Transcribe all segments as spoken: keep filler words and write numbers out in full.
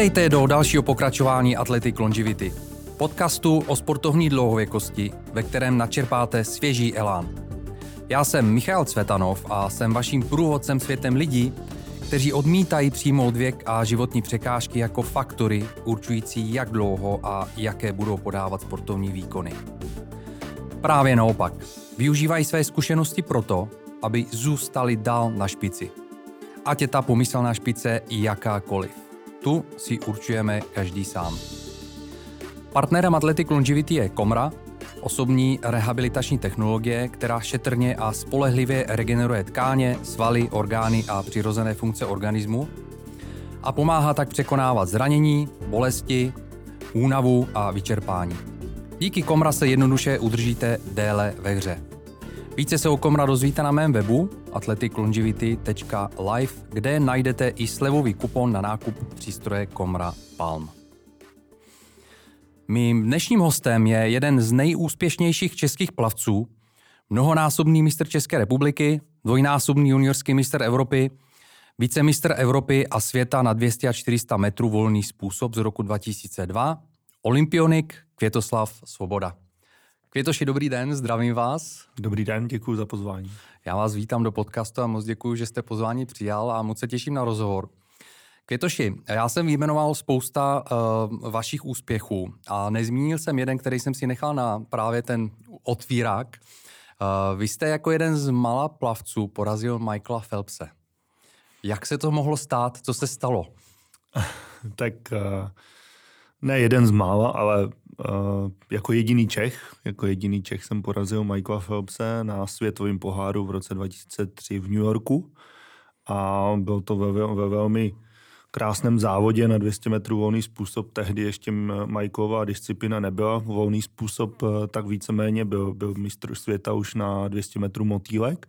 Vítejte do dalšího pokračování Athletic Longevity, podcastu o sportovní dlouhověkosti, ve kterém načerpáte svěží elán. Já jsem Michal Cvetanov a jsem vaším průvodcem světem lidí, kteří odmítají přijmout věk a životní překážky jako faktory určující, jak dlouho a jaké budou podávat sportovní výkony. Právě naopak, využívají své zkušenosti proto, aby zůstali dál na špici. Ať je ta pomyslná špice jakákoliv. Tu si určujeme každý sám. Partnerem Athletic Longevity je Komra, osobní rehabilitační technologie, která šetrně a spolehlivě regeneruje tkáně, svaly, orgány a přirozené funkce organismu a pomáhá tak překonávat zranění, bolesti, únavu a vyčerpání. Díky Komra se jednoduše udržíte déle ve hře. Více se o Komra dozvíte na mém webu athletic longevity tečka life, kde najdete i slevový kupon na nákup přístroje Komra Palm. Mým dnešním hostem je jeden z nejúspěšnějších českých plavců, mnohonásobný mistr České republiky, dvojnásobný juniorský mistr Evropy, vicemistr Evropy a světa na dvě stě a čtyři sta metrů volný způsob z roku dva tisíce dva, olympionik Květoslav Svoboda. Květoši, dobrý den, zdravím vás. Dobrý den, děkuji za pozvání. Já vás vítám do podcastu a moc děkuji, že jste pozvání přijal a moc se těším na rozhovor. Květoši, já jsem vyjmenoval spousta uh, vašich úspěchů a nezmínil jsem jeden, který jsem si nechal na právě ten otvírák. Uh, vy jste jako jeden z mála plavců porazil Michaela Phelpse. Jak se to mohlo stát? Co se stalo? Tak uh, ne jeden z mála, ale uh, jako jediný Čech. Jako jediný Čech jsem porazil Michaela Phelpse na světovém poháru v roce dva tisíce tři v New Yorku. A byl to ve, ve velmi krásném závodě na dvě stě metrů volný způsob. Tehdy ještě Majková disciplína nebyla. Volný způsob tak víceméně byl, byl mistr světa už na dvě stě metrů motýlek.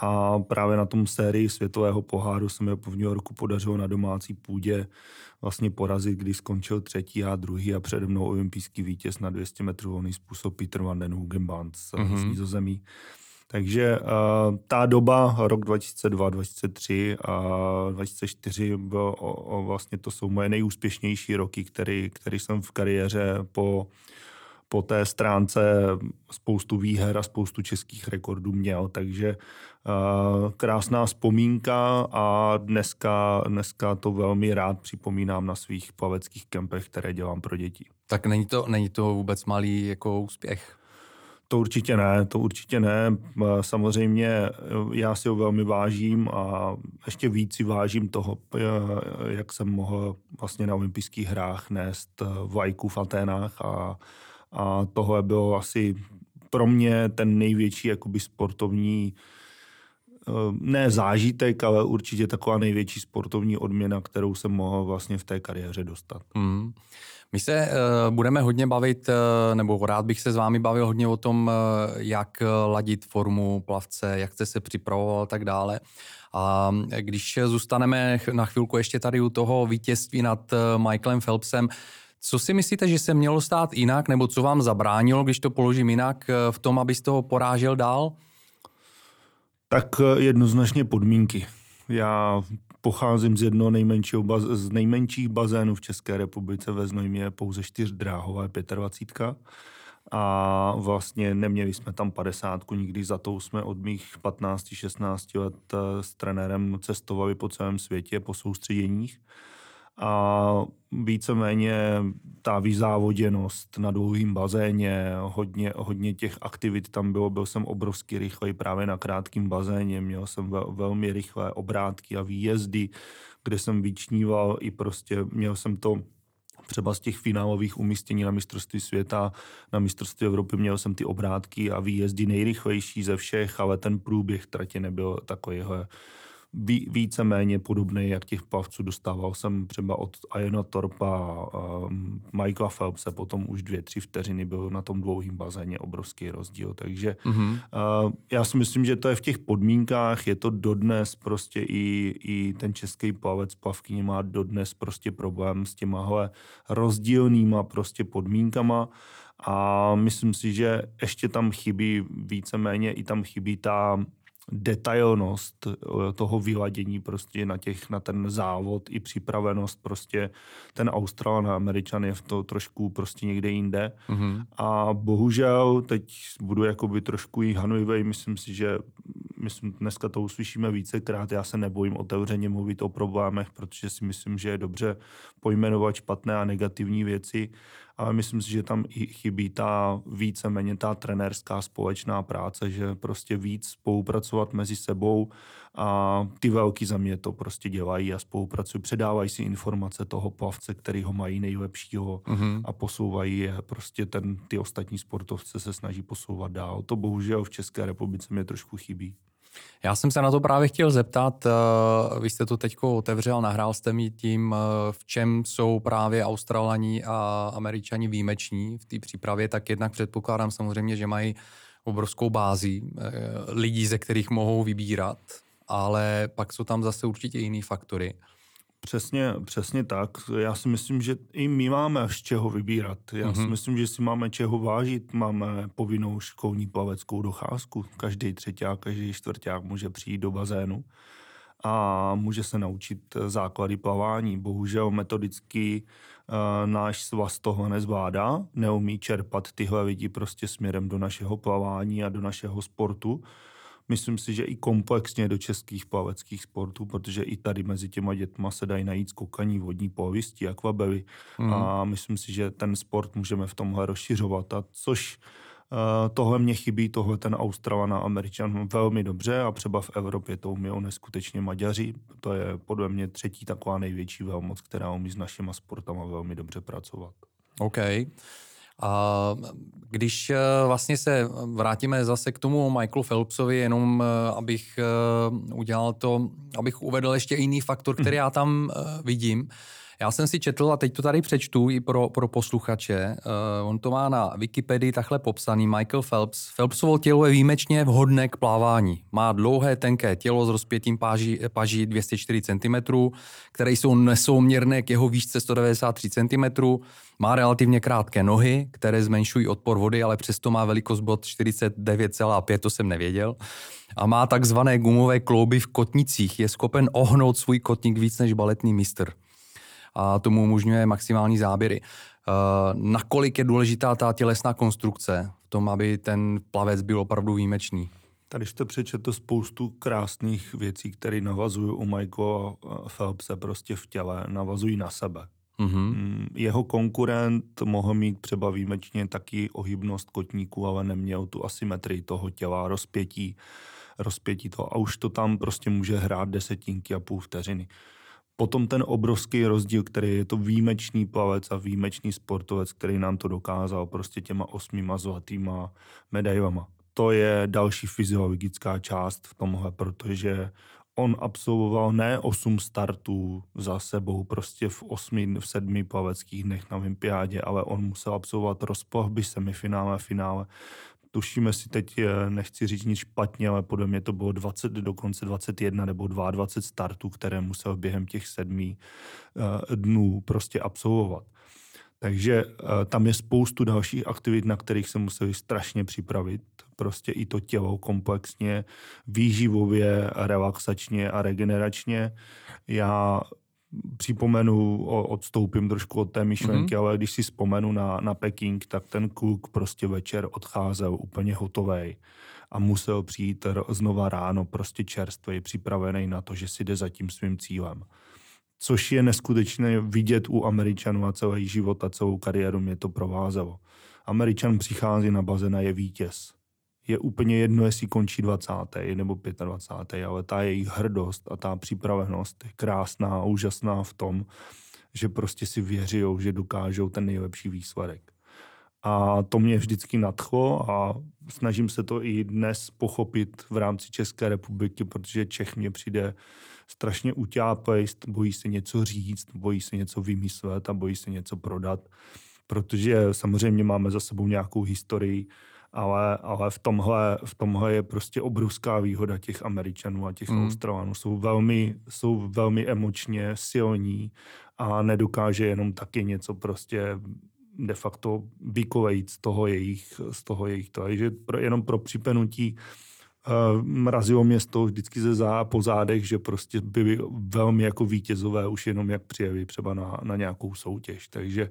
A právě na tom sérii světového poháru se mi po New Yorku podařilo na domácí půdě vlastně porazit, když skončil třetí a druhý a přede mnou olympijský vítěz na dvě stě metrů volný způsob Pieter van den Hoogenband z Nizozemí. Takže uh, ta doba, rok dva tisíce dva, dva tisíce tři a dva tisíce čtyři, bylo, o, o, vlastně to jsou moje nejúspěšnější roky, který, který jsem v kariéře po, po té stránce spoustu výher a spoustu českých rekordů měl. Takže uh, krásná vzpomínka a dneska, dneska to velmi rád připomínám na svých plaveckých kempech, které dělám pro děti. Tak není to, není to vůbec malý jako úspěch? To určitě ne, to určitě ne. Samozřejmě já si ho velmi vážím a ještě víc si vážím toho, jak jsem mohl vlastně na olympijských hrách nést vlajku v Aténách a, a tohle bylo asi pro mě ten největší jakoby sportovní, ne zážitek, ale určitě taková největší sportovní odměna, kterou jsem mohl vlastně v té kariéře dostat. Mm. My se uh, budeme hodně bavit, uh, nebo rád bych se s vámi bavil hodně o tom, uh, jak ladit formu plavce, jak jste se připravoval a tak dále. A když zůstaneme na chvilku ještě tady u toho vítězství nad uh, Michaelem Phelpsem, co si myslíte, že se mělo stát jinak, nebo co vám zabránilo, když to položím jinak, uh, v tom, abyste ho porážel dál? Tak jednoznačně podmínky. Já pocházím z jednoho nejmenšího baz- z nejmenších bazénů v České republice, ve Znojmě je pouze čtyřdráhové dvacet pětka. A vlastně neměli jsme tam padesátku nikdy, za to jsme od mých patnácti šestnácti let s trenérem cestovali po celém světě, po soustředěních. A víceméně ta vyzávoděnost na dlouhém bazéně, hodně, hodně těch aktivit tam bylo, byl jsem obrovsky rychlej právě na krátkém bazéně, měl jsem ve, velmi rychlé obrátky a výjezdy, kde jsem vyčníval i prostě měl jsem to třeba z těch finálových umístění na mistrovství světa, na mistrovství Evropy měl jsem ty obrátky a výjezdy nejrychlejší ze všech, ale ten průběh trati nebyl takovýhle víceméně podobný, jak těch plavců dostával jsem třeba od Iana Thorpa, um, Michaela Phelpse, potom už dvě, tři vteřiny byl na tom dlouhém bazéně obrovský rozdíl. Takže mm-hmm. uh, já si myslím, že to je v těch podmínkách, je to dodnes prostě i, i ten český plavec, plavkyně má dodnes prostě problém s těmahle rozdílnýma prostě podmínkama. A myslím si, že ještě tam chybí víceméně i tam chybí ta detailnost toho vyladění prostě na těch, na ten závod i připravenost, prostě ten Australan a Američan je v to trošku prostě někde jinde. Mm-hmm. A bohužel teď budu jakoby trošku i hanlivý, myslím si, že myslím, dneska to uslyšíme vícekrát, já se nebojím otevřeně mluvit o problémech, protože si myslím, že je dobře pojmenovat špatné a negativní věci, ale myslím si, že tam i chybí ta víceméně ta trenérská společná práce, že prostě víc spolupracovat mezi sebou a ty velký za mě to prostě dělají a spolupracují, předávají si informace toho plavce, který ho mají nejlepšího mm-hmm. a posouvají je, prostě ten, ty ostatní sportovce se snaží posouvat dál. To bohužel v České republice mě trošku chybí. Já jsem se na to právě chtěl zeptat, vy jste to teďko otevřel, nahrál jste mi tím, v čem jsou právě Australani a Američani výjimeční v té přípravě, tak jednak předpokládám samozřejmě, že mají obrovskou bázi lidí, ze kterých mohou vybírat, ale pak jsou tam zase určitě jiný faktory. Přesně, přesně tak. Já si myslím, že i my máme z čeho vybírat. Já mm-hmm. si myslím, že si máme čeho vážit. Máme povinnou školní plaveckou docházku. Každý třeťák, každý čtvrťák může přijít do bazénu a může se naučit základy plavání. Bohužel metodicky e, náš svaz toho nezvládá, neumí čerpat tyhle lidi prostě směrem do našeho plavání a do našeho sportu. Myslím si, že i komplexně do českých plaveckých sportů, protože i tady mezi těma dětma se dají najít skokaní, vodní plavisti, akvabely. Mm. A myslím si, že ten sport můžeme v tomhle rozšiřovat. A což uh, tohle mě chybí, tohle ten Australan a Američan velmi dobře a třeba v Evropě to umějí neskutečně Maďaři. To je podle mě třetí taková největší velmoc, která umí s našima sportama velmi dobře pracovat. OK. A když vlastně se vrátíme zase k tomu Michaelu Phelpsovi, jenom abych udělal to, abych uvedl ještě jiný faktor, který já tam vidím. Já jsem si četl a teď to tady přečtu i pro, pro posluchače. On to má na Wikipedii takhle popsaný. Michael Phelps. Phelpsovo tělo je výjimečně vhodné k plávání. Má dlouhé, tenké tělo s rozpětím páží, paží dvě stě čtyři centimetrů, které jsou nesouměrné k jeho výšce sto devadesát tři centimetrů. Má relativně krátké nohy, které zmenšují odpor vody, ale přesto má velikost bod čtyřicet devět celá pět, to jsem nevěděl. A má takzvané gumové klouby v kotnicích. Je schopen ohnout svůj kotník víc než baletní mistr. A tomu umožňuje maximální záběry. Uh, nakolik je důležitá ta tělesná konstrukce v tom, aby ten plavec byl opravdu výjimečný? Tady jste přečetl spoustu krásných věcí, které navazují u Michaela Phelpse prostě v těle, navazují na sebe. Mm-hmm. Jeho konkurent mohl mít třeba výjimečně taky ohybnost kotníku, ale neměl tu asymetrii toho těla, rozpětí, rozpětí toho. A už to tam prostě může hrát desetinky a půl vteřiny. Potom ten obrovský rozdíl, který je to výjimečný plavec a výjimečný sportovec, který nám to dokázal prostě těma osmýma zlatýma medailama. To je další fyziologická část v tomhle, protože on absolvoval ne osm startů za sebou prostě v osmi, v sedmi plaveckých dnech na olympiádě, ale on musel absolvovat rozplavby, semifinále, finále. Tušíme si teď, nechci říct nic špatně, ale podle mě to bylo dvacet, dokonce dvacet jedna nebo dvacet dva startů, které musel během těch sedmi uh, dnů prostě absolvovat. Takže uh, tam je spoustu dalších aktivit, na kterých se museli strašně připravit. Prostě i to tělo komplexně, výživově, relaxačně a regeneračně. Já připomenu, odstoupím trošku od té myšlenky, mm-hmm. ale když si vzpomenu na, na Peking, tak ten kluk prostě večer odcházel úplně hotovej a musel přijít znova ráno prostě čerstvej, připravený na to, že si jde za tím svým cílem. Což je neskutečné vidět u Američanů a celý život a celou kariéru mě to provázelo. Američan přichází na bazén a je vítěz. Je úplně jedno, jestli končí dvacátý nebo dvacátý pátý, ale ta jejich hrdost a ta připravenost je krásná a úžasná v tom, že prostě si věřijou, že dokážou ten nejlepší výsledek. A to mě vždycky nadchlo a snažím se to i dnes pochopit v rámci České republiky, protože Čech mě přijde strašně utápej, bojí se něco říct, bojí se něco vymyslet a bojí se něco prodat, protože samozřejmě máme za sebou nějakou historii, Ale, ale v, tomhle, v tomhle je prostě obrovská výhoda těch Američanů a těch mm. Australanů. Jsou velmi, jsou velmi emočně silní a nedokáže jenom taky něco prostě de facto vykolejit z toho jejich, z toho jejich to. Takže pro, jenom pro připenutí Uh, mrazilo mě z toho vždycky ze zá, po zádech, že prostě byly velmi jako vítězové už jenom jak přijeli třeba na, na nějakou soutěž. Takže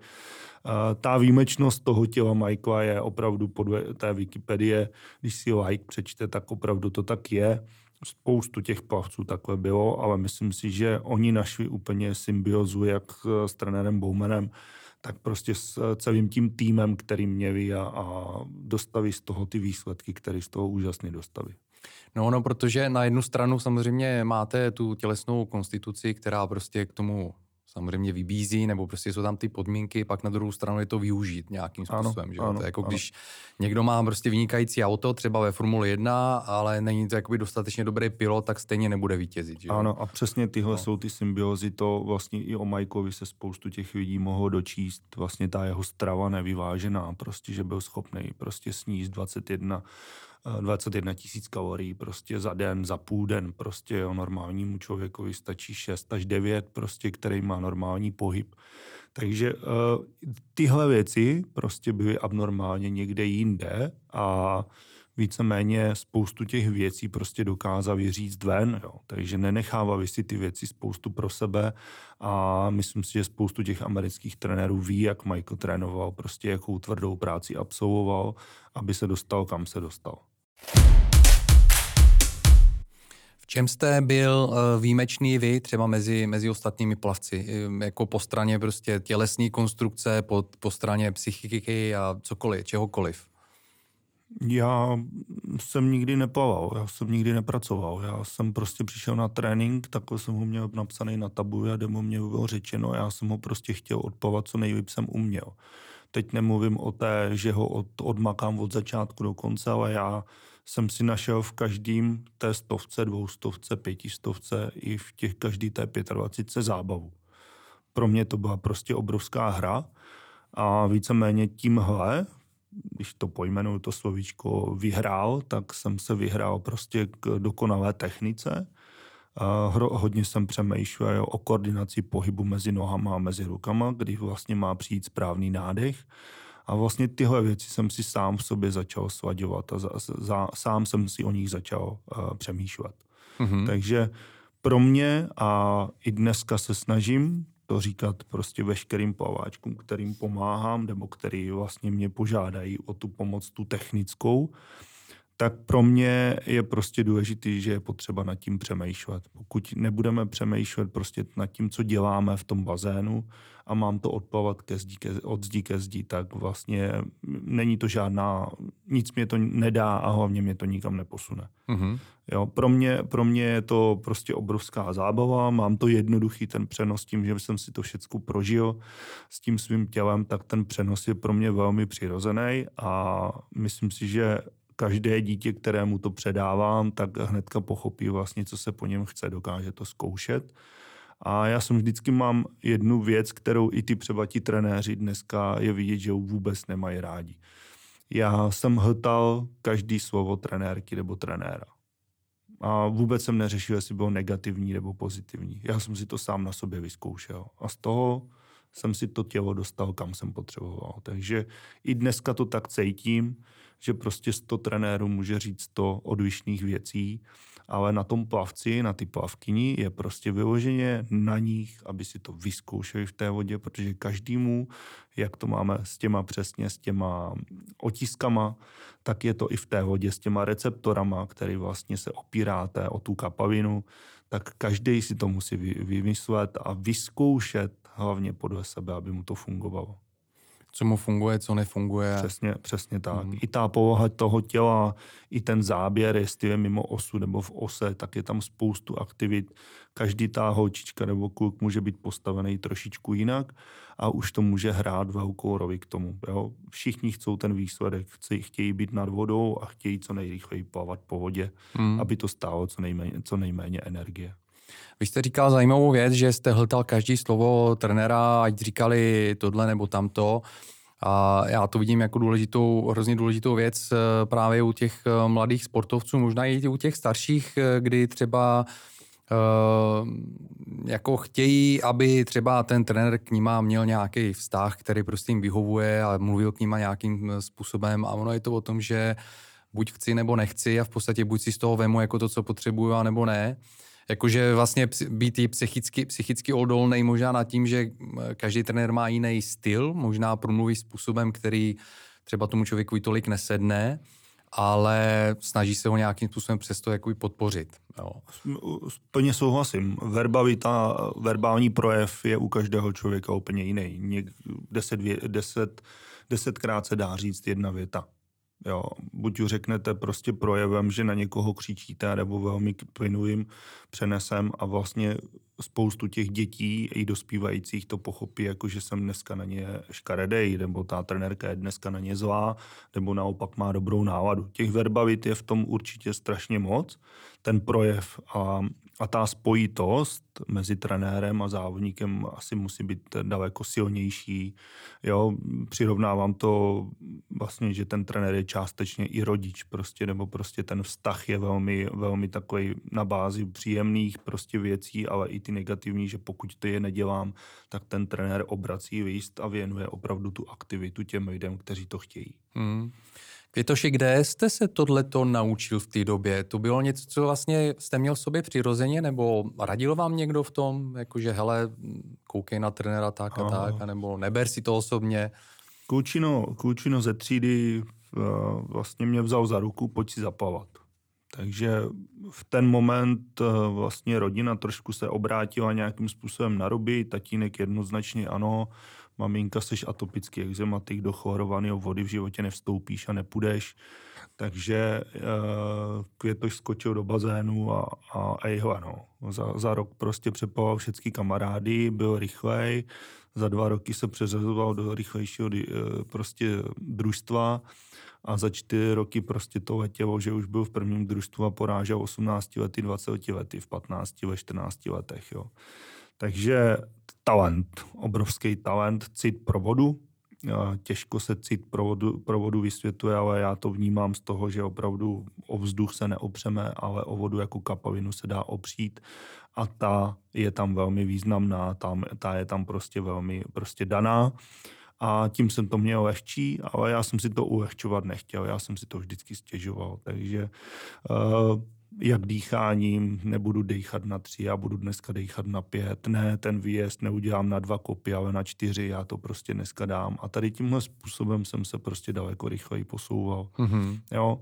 uh, ta výjimečnost toho těla Michaela je opravdu podle té Wikipedie, když si like přečte, tak opravdu to tak je. Spoustu těch plavců takhle bylo, ale myslím si, že oni našli úplně symbiozu jak s trenérem Bowmanem, tak prostě s celým tím týmem, který měli a, a dostaví z toho ty výsledky, které z toho úžasně dostaví. No, no, protože na jednu stranu samozřejmě máte tu tělesnou konstituci, která prostě k tomu samozřejmě vybízí, nebo prostě jsou tam ty podmínky, pak na druhou stranu je to využít nějakým způsobem. Ano, že? Ano, to je jako ano. Když někdo má prostě vynikající auto, třeba ve Formule jedna, ale není to jakoby dostatečně dobrý pilot, tak stejně nebude vítězit. Že? Ano, a přesně tyhle no. jsou ty symbiozy, to vlastně i o Michaelovi se spoustu těch lidí mohlo dočíst, vlastně ta jeho strava nevyvážená, prostě, že byl schopný prostě sníst dvacet jedna tisíc kalorií prostě za den, za půl den, prostě jo, normálnímu člověkovi stačí šest až devět, prostě, který má normální pohyb. Takže uh, tyhle věci prostě byly abnormálně někde jinde a víceméně spoustu těch věcí prostě dokázali říct ven, jo. Takže nenechávali si ty věci spoustu pro sebe a myslím si, že spoustu těch amerických trenérů ví, jak Michael trénoval, prostě jakou tvrdou práci absolvoval, aby se dostal, kam se dostal. V čem jste byl výjimečný vy, třeba mezi, mezi ostatními plavci? Jako po straně prostě tělesné konstrukce, po, po straně psychiky a cokoliv, čehokoliv? Já jsem nikdy neplaval, já jsem nikdy nepracoval. Já jsem prostě přišel na trénink, takhle jsem ho měl napsaný na tabuli a demo mě bylo řečeno, já jsem ho prostě chtěl odplavat, co nejlíp jsem uměl. Teď nemluvím o té, že ho od, odmakám od začátku do konce, ale já jsem si našel v každém té stovce, dvoustovce, pětistovce i v těch každý té pětadvacítce zábavu. Pro mě to byla prostě obrovská hra a víceméně tímhle, když to pojmenuju to slovíčko vyhrál, tak jsem se vyhrál prostě k dokonalé technice. Hodně jsem přemýšlel o koordinaci pohybu mezi nohama a mezi rukama, kdy vlastně má přijít správný nádech. A vlastně tyhle věci jsem si sám v sobě začal slaďovat a za, za, sám jsem si o nich začal uh, přemýšlet. Mm-hmm. Takže pro mě a i dneska se snažím to říkat prostě veškerým plaváčkům, kterým pomáhám, nebo který vlastně mě požádají o tu pomoc, tu technickou, tak pro mě je prostě důležitý, že je potřeba nad tím přemýšlet. Pokud nebudeme přemýšlet prostě nad tím, co děláme v tom bazénu a mám to odplavat ke zdi, ke, od zdi ke zdi, tak vlastně není to žádná, nic mě to nedá a hlavně mě to nikam neposune. Mm-hmm. Jo, pro mě, pro mě je to prostě obrovská zábava, mám to jednoduchý ten přenos tím, že jsem si to všechno prožil s tím svým tělem, tak ten přenos je pro mě velmi přirozený a myslím si, že každé dítě, kterému to předávám, tak hnedka pochopí vlastně, co se po něm chce, dokáže to zkoušet. A já jsem vždycky mám jednu věc, kterou i ty třeba ti trenéři dneska je vidět, že vůbec nemají rádi. Já jsem hltal každý slovo trenérky nebo trenéra. A vůbec jsem neřešil, jestli bylo negativní nebo pozitivní. Já jsem si to sám na sobě vyzkoušel. A z toho jsem si to tělo dostal, kam jsem potřeboval. Takže i dneska to tak cítím, že prostě sto trenérů může říct sto odlišných věcí, ale na tom plavci, na ty plavkyni je prostě vyloženě na nich, aby si to vyzkoušeli v té vodě, protože každému, jak to máme s těma přesně, s těma otiskama, tak je to i v té vodě s těma receptorama, který vlastně se opíráte o tu kapavinu, tak každý si to musí vymyslet a vyzkoušet hlavně podle sebe, aby mu to fungovalo. Co mu funguje, co nefunguje. Přesně, přesně tak. Mm. I ta poloha toho těla, i ten záběr, jestli je mimo osu nebo v ose, tak je tam spoustu aktivit. Každý ta holčička nebo kluk může být postavený trošičku jinak a už to může hrát velkou roli k tomu. Jo? Všichni chcou ten výsledek, chtějí být nad vodou a chtějí co nejrychleji plavat po vodě, mm. aby to stálo co nejméně, co nejméně energie. Vy jste říkal zajímavou věc, že jste hltal každý slovo trenéra, ať říkali tohle nebo tamto. A já to vidím jako důležitou, hrozně důležitou věc právě u těch mladých sportovců, možná i u těch starších, kdy třeba Uh, jako chtějí, aby třeba ten trenér k nima měl nějaký vztah, který prostě jim vyhovuje a mluvil k nima nějakým způsobem. A ono je to o tom, že buď chci, nebo nechci a v podstatě buď si z toho vemu jako to, co potřebuju, a nebo ne. Jakože vlastně být psychicky, psychicky odolnej možná nad tím, že každý trenér má jiný styl, možná promluví způsobem, který třeba tomu člověku tolik nesedne, ale snaží se ho nějakým způsobem přesto jakoby podpořit. Jo. Plně souhlasím. Verbavita, verbální projev je u každého člověka úplně jiný. Něk, deset, deset, desetkrát se dá říct jedna věta. Jo, buď ju řeknete prostě projevem, že na někoho křičíte, nebo velmi plynulým přenesem, a vlastně spoustu těch dětí i dospívajících to pochopí, jako že jsem dneska na ně škaredej, nebo ta trenérka je dneska na ně zlá, nebo naopak má dobrou náladu. Těch verbavit je v tom určitě strašně moc. Ten projev a, a ta spojitost mezi trenérem a závodníkem asi musí být daleko silnější. Jo, přirovnávám to vlastně, že ten trenér je částečně i rodič prostě, nebo prostě ten vztah je velmi, velmi takový na bázi příjemných prostě věcí, ale i ty negativní, že pokud to je nedělám, tak ten trenér obrací list a věnuje opravdu tu aktivitu těm lidem, kteří to chtějí. Hmm. Květoši, kde jste se tohleto naučil v té době? To bylo něco, co vlastně jste měl v sobě přirozeně, nebo radil vám někdo v tom, jakože hele, koukej na trenéra tak a, a tak, anebo neber si to osobně? Klučino, klučino ze třídy vlastně mě vzal za ruku, pojď si zaplavat. Takže v ten moment vlastně rodina trošku se obrátila nějakým způsobem na ruby, tatínek jednoznačně ano, maminka, seš atopický exematik, do chlorovaného vody v životě nevstoupíš a nepůjdeš. Takže Květoš skočil do bazénu a, a, a jeho ano. Za, za rok prostě přeplaval všechny kamarády, byl rychlej, za dva roky se přeřazoval do rychlejšího prostě družstva a za čtyři roky prostě to letělo, že už byl v prvním družstvu a porážel osmnácti lety, dvaceti lety, v patnácti, ve čtrnácti letech. Jo. Takže talent, obrovský talent, cit pro vodu. Těžko se cit pro vodu, pro vodu vysvětluje, ale já to vnímám z toho, že opravdu o vzduch se neopřeme, ale o vodu jako kapalinu se dá opřít a ta je tam velmi významná, tam, ta je tam prostě velmi prostě daná. A tím jsem to měl lehčí, ale já jsem si to ulehčovat nechtěl, já jsem si to vždycky stěžoval, takže uh, jak dýcháním, nebudu dýchat na tři, já budu dneska dýchat na pět, ne, ten výjezd neudělám na dva kopy, ale na čtyři, já to prostě dneska dám. A tady tímhle způsobem jsem se prostě daleko rychleji posouval. Mm-hmm. Jo?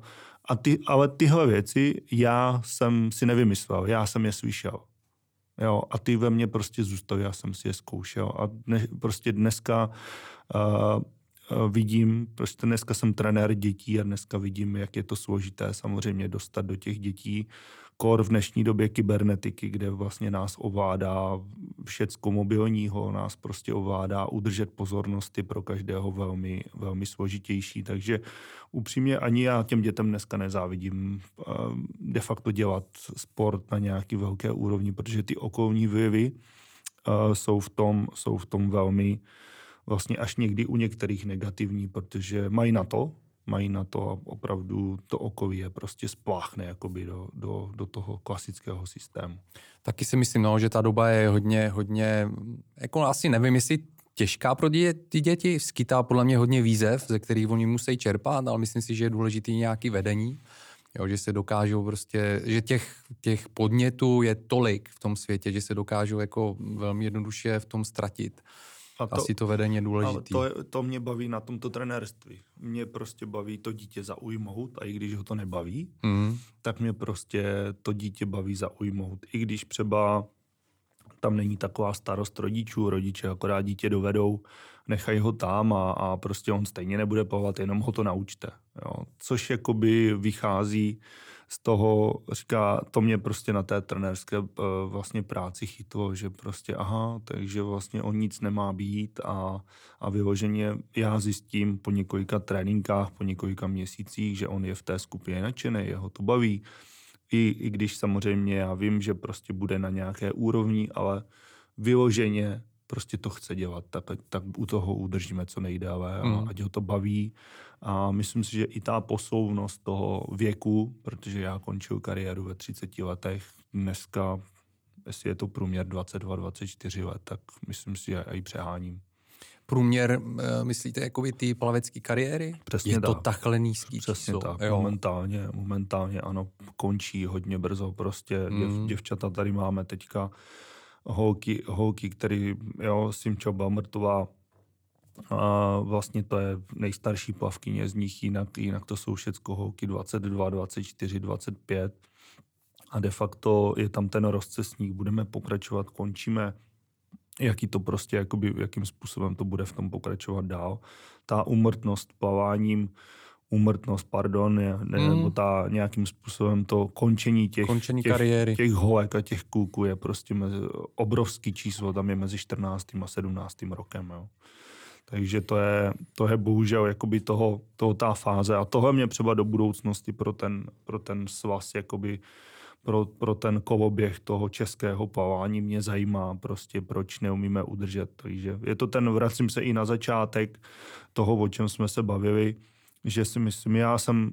A ty, ale tyhle věci já jsem si nevymyslel, já jsem je slyšel. Jo, a ty ve mně prostě zůstaly, já jsem si je zkoušel. A dne, prostě dneska uh, vidím, prostě dneska jsem trenér dětí a dneska vidím, jak je to složité samozřejmě dostat do těch dětí kor v dnešní době kybernetiky, kde vlastně nás ovládá všecko mobilního, nás prostě ovládá, udržet pozornosti pro každého velmi, velmi složitější. Takže upřímně ani já těm dětem dneska nezávidím de facto dělat sport na nějaký velké úrovni, protože ty okolní vlivy jsou v tom, jsou v tom velmi vlastně až někdy u některých negativní, protože mají na to, mají na to a opravdu to okolí je prostě spláchne jakoby do, do, do toho klasického systému. Taky si myslím, no, že ta doba je hodně, hodně, jako asi nevím, jestli těžká pro dě, ty děti, skytá podle mě hodně výzev, ze kterých oni musí čerpat, ale myslím si, že je důležitý nějaký vedení, jo, že se dokážou prostě, že těch, těch podnětů je tolik v tom světě, že se dokážou jako velmi jednoduše v tom ztratit. A to, asi to vedení je důležitý. To, to mě baví na tomto trenérství. Mě prostě baví to dítě zaujmout a i když ho to nebaví, mm. tak mě prostě to dítě baví zaujmout. I když třeba tam není taková starost rodičů, rodiče akorát dítě dovedou, nechají ho tam a, a prostě on stejně nebude plavat, jenom ho to naučte. Jo. Což jakoby vychází z toho, říká, to mě prostě na té trenérské vlastně práci chytlo, že prostě aha, takže vlastně on nic nemá být a, a vyloženě já zjistím po několika tréninkách, po několika měsících, že on je v té skupině nadšený, jeho to baví. I, I když samozřejmě já vím, že prostě bude na nějaké úrovni, ale vyloženě prostě to chce dělat, tak, tak u toho udržíme co nejdále, mm. ať ho to baví. A myslím si, že i ta poslouvnost toho věku, protože já končil kariéru ve třiceti letech, dneska, jestli je to průměr dvacet dva dvacet čtyři let, tak myslím si, že já ji přeháním. průměr, myslíte, jakoby ty plavecké kariéry? Přesně. Je tak. To takhle nízký. Přesně číslo. Tak, jo. momentálně, momentálně ano, končí hodně brzo prostě. Mm. Děvčata tady máme teďka holky, holky který, jo, Simča Bamrtová, a vlastně to je nejstarší plavkyně z nich, jinak, jinak to jsou všecko holky dvacet dva, dvacet čtyři, dvacet pět a de facto je tam ten rozcestník, budeme pokračovat, končíme, jaký to prostě, jakoby, jakým způsobem to bude v tom pokračovat dál. Ta úmrtnost plaváním, úmrtnost, pardon, ne, ne, mm. nebo ta nějakým způsobem to končení těch, končení těch, těch holek a těch kluků je prostě mezi, obrovský číslo, tam je mezi čtrnáctým a sedmnáctým rokem, jo. Takže to je, to je bohužel jakoby toho, toho ta fáze. A tohle mě třeba do budoucnosti pro ten, pro ten svaz, jakoby pro, pro ten koloběh toho českého plavání mě zajímá prostě, proč neumíme udržet. Takže je to ten, vracím se i na začátek toho, o čem jsme se bavili, že si myslím, já jsem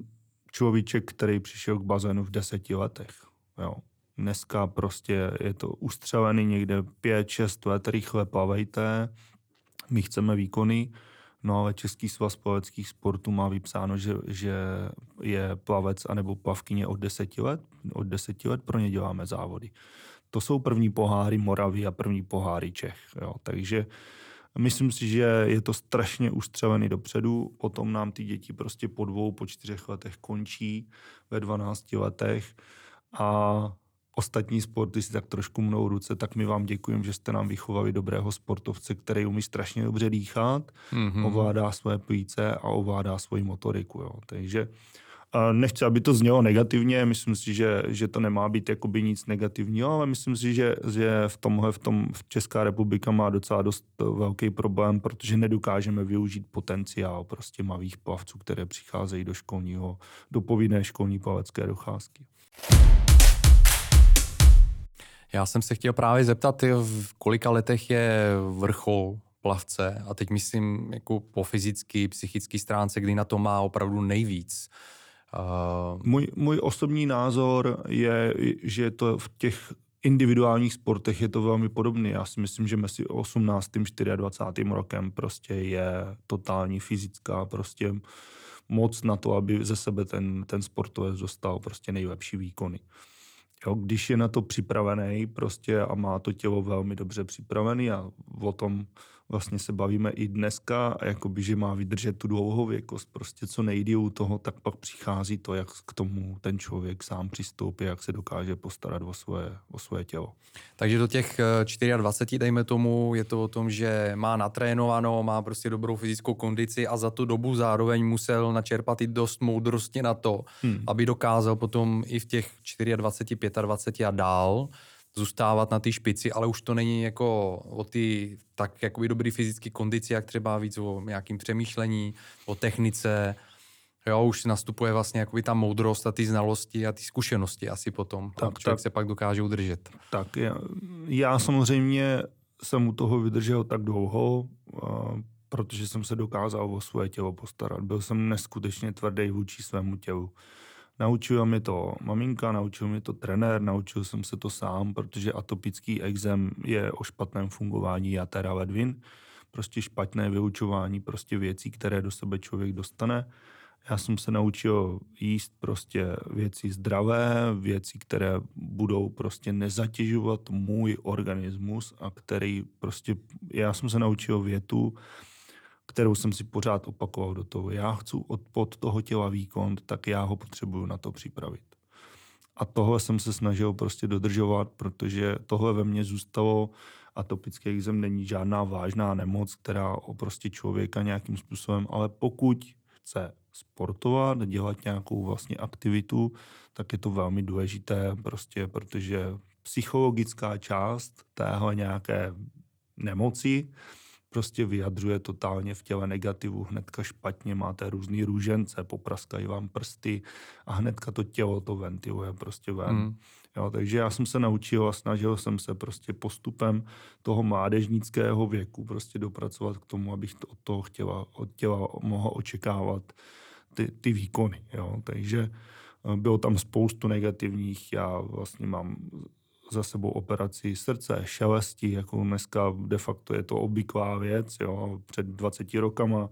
človíček, který přišel k bazénu v deseti letech. Jo. Dneska prostě je to ustřelený někde pět, šest let, rychle plavejte. My chceme výkony, no ale Český svaz plaveckých sportů má vypsáno, že, že je plavec anebo plavkyně od deseti let. Od deseti let pro ně děláme závody. To jsou první poháry Moravy a první poháry Čech. Jo. Takže myslím si, že je to strašně ustřelený dopředu. Potom nám ty děti prostě po dvou, po čtyřech letech končí, ve dvanácti letech a ostatní sporty si tak trošku mnou ruce, tak my vám děkujeme, že jste nám vychovali dobrého sportovce, který umí strašně dobře dýchat, mm-hmm. ovládá své plíce a ovládá svoji motoriku. Jo. Takže nechci, aby to znělo negativně, myslím si, že, že to nemá být jakoby nic negativního, ale myslím si, že, že v tomhle v tom, v Česká republika má docela dost velký problém, protože nedokážeme využít potenciál prostě malých plavců, které přicházejí do školního, do povinné školní plavecké docházky. Já jsem se chtěl právě zeptat, v kolika letech je vrchol plavce, a teď myslím jako po fyzické, psychické stránce, kdy na to má opravdu nejvíc. Uh... Můj, můj osobní názor je, že to v těch individuálních sportech je to velmi podobné. Já si myslím, že mezi osmnáctým a dvacátým čtvrtým rokem prostě je totální fyzická prostě moc na to, aby ze sebe ten, ten sportovec dostal prostě nejlepší výkony. Jo, když je na to připravený prostě a má to tělo velmi dobře připravený, a o tom vlastně se bavíme i dneska, jakoby, že má vydržet tu dlouhověkost, prostě co nejde u toho, tak pak přichází to, jak k tomu ten člověk sám přistoupí, jak se dokáže postarat o svoje, o svoje tělo. Takže do těch dvacet čtyři, dejme tomu, je to o tom, že má natrénováno, má prostě dobrou fyzickou kondici a za tu dobu zároveň musel načerpat i dost moudrosti na to, hmm. aby dokázal potom i v těch dvacet čtyři, dvacet pět a dál zůstávat na té špici, ale už to není jako o ty tak jakoby dobrý fyzický kondici, jak třeba víc o nějakým přemýšlení, o technice. Jo, už nastupuje vlastně jakoby ta moudrost a ty znalosti a ty zkušenosti asi potom. Tak, a člověk tak, se pak dokáže udržet. Tak já, já samozřejmě jsem u toho vydržel tak dlouho, protože jsem se dokázal o svoje tělo postarat. Byl jsem neskutečně tvrdý vůči svému tělu. Naučila mi to maminka, naučil mi to trenér, naučil jsem se to sám, protože atopický exém je o špatném fungování jater a ledvin. Prostě špatné vyučování prostě věcí, které do sebe člověk dostane. Já jsem se naučil jíst prostě věci zdravé, věci, které budou prostě nezatěžovat můj organismus a který prostě... Já jsem se naučil větu, kterou jsem si pořád opakoval do toho. Já chci od toho těla výkon, tak já ho potřebuju na to připravit. A tohle jsem se snažil prostě dodržovat, protože tohle ve mně zůstalo. Atopický exém není žádná vážná nemoc, která oprostí člověka nějakým způsobem, ale pokud chce sportovat, dělat nějakou vlastně aktivitu, tak je to velmi důležité, prostě, protože psychologická část téhle nějaké nemoci prostě vyjadřuje totálně v těle negativu, hnedka špatně, máte různý růžence, popraskají vám prsty a hnedka to tělo to ventiluje prostě ven. Mm. Jo, takže já jsem se naučil a snažil jsem se prostě postupem toho mládežnického věku prostě dopracovat k tomu, abych to od toho chtěla, od těla mohla očekávat ty, ty výkony. Jo. Takže bylo tam spoustu negativních, já vlastně mám za sebou operaci srdce, šelestí, jako dneska de facto je to obvyklá věc, jo, před dvaceti rokama.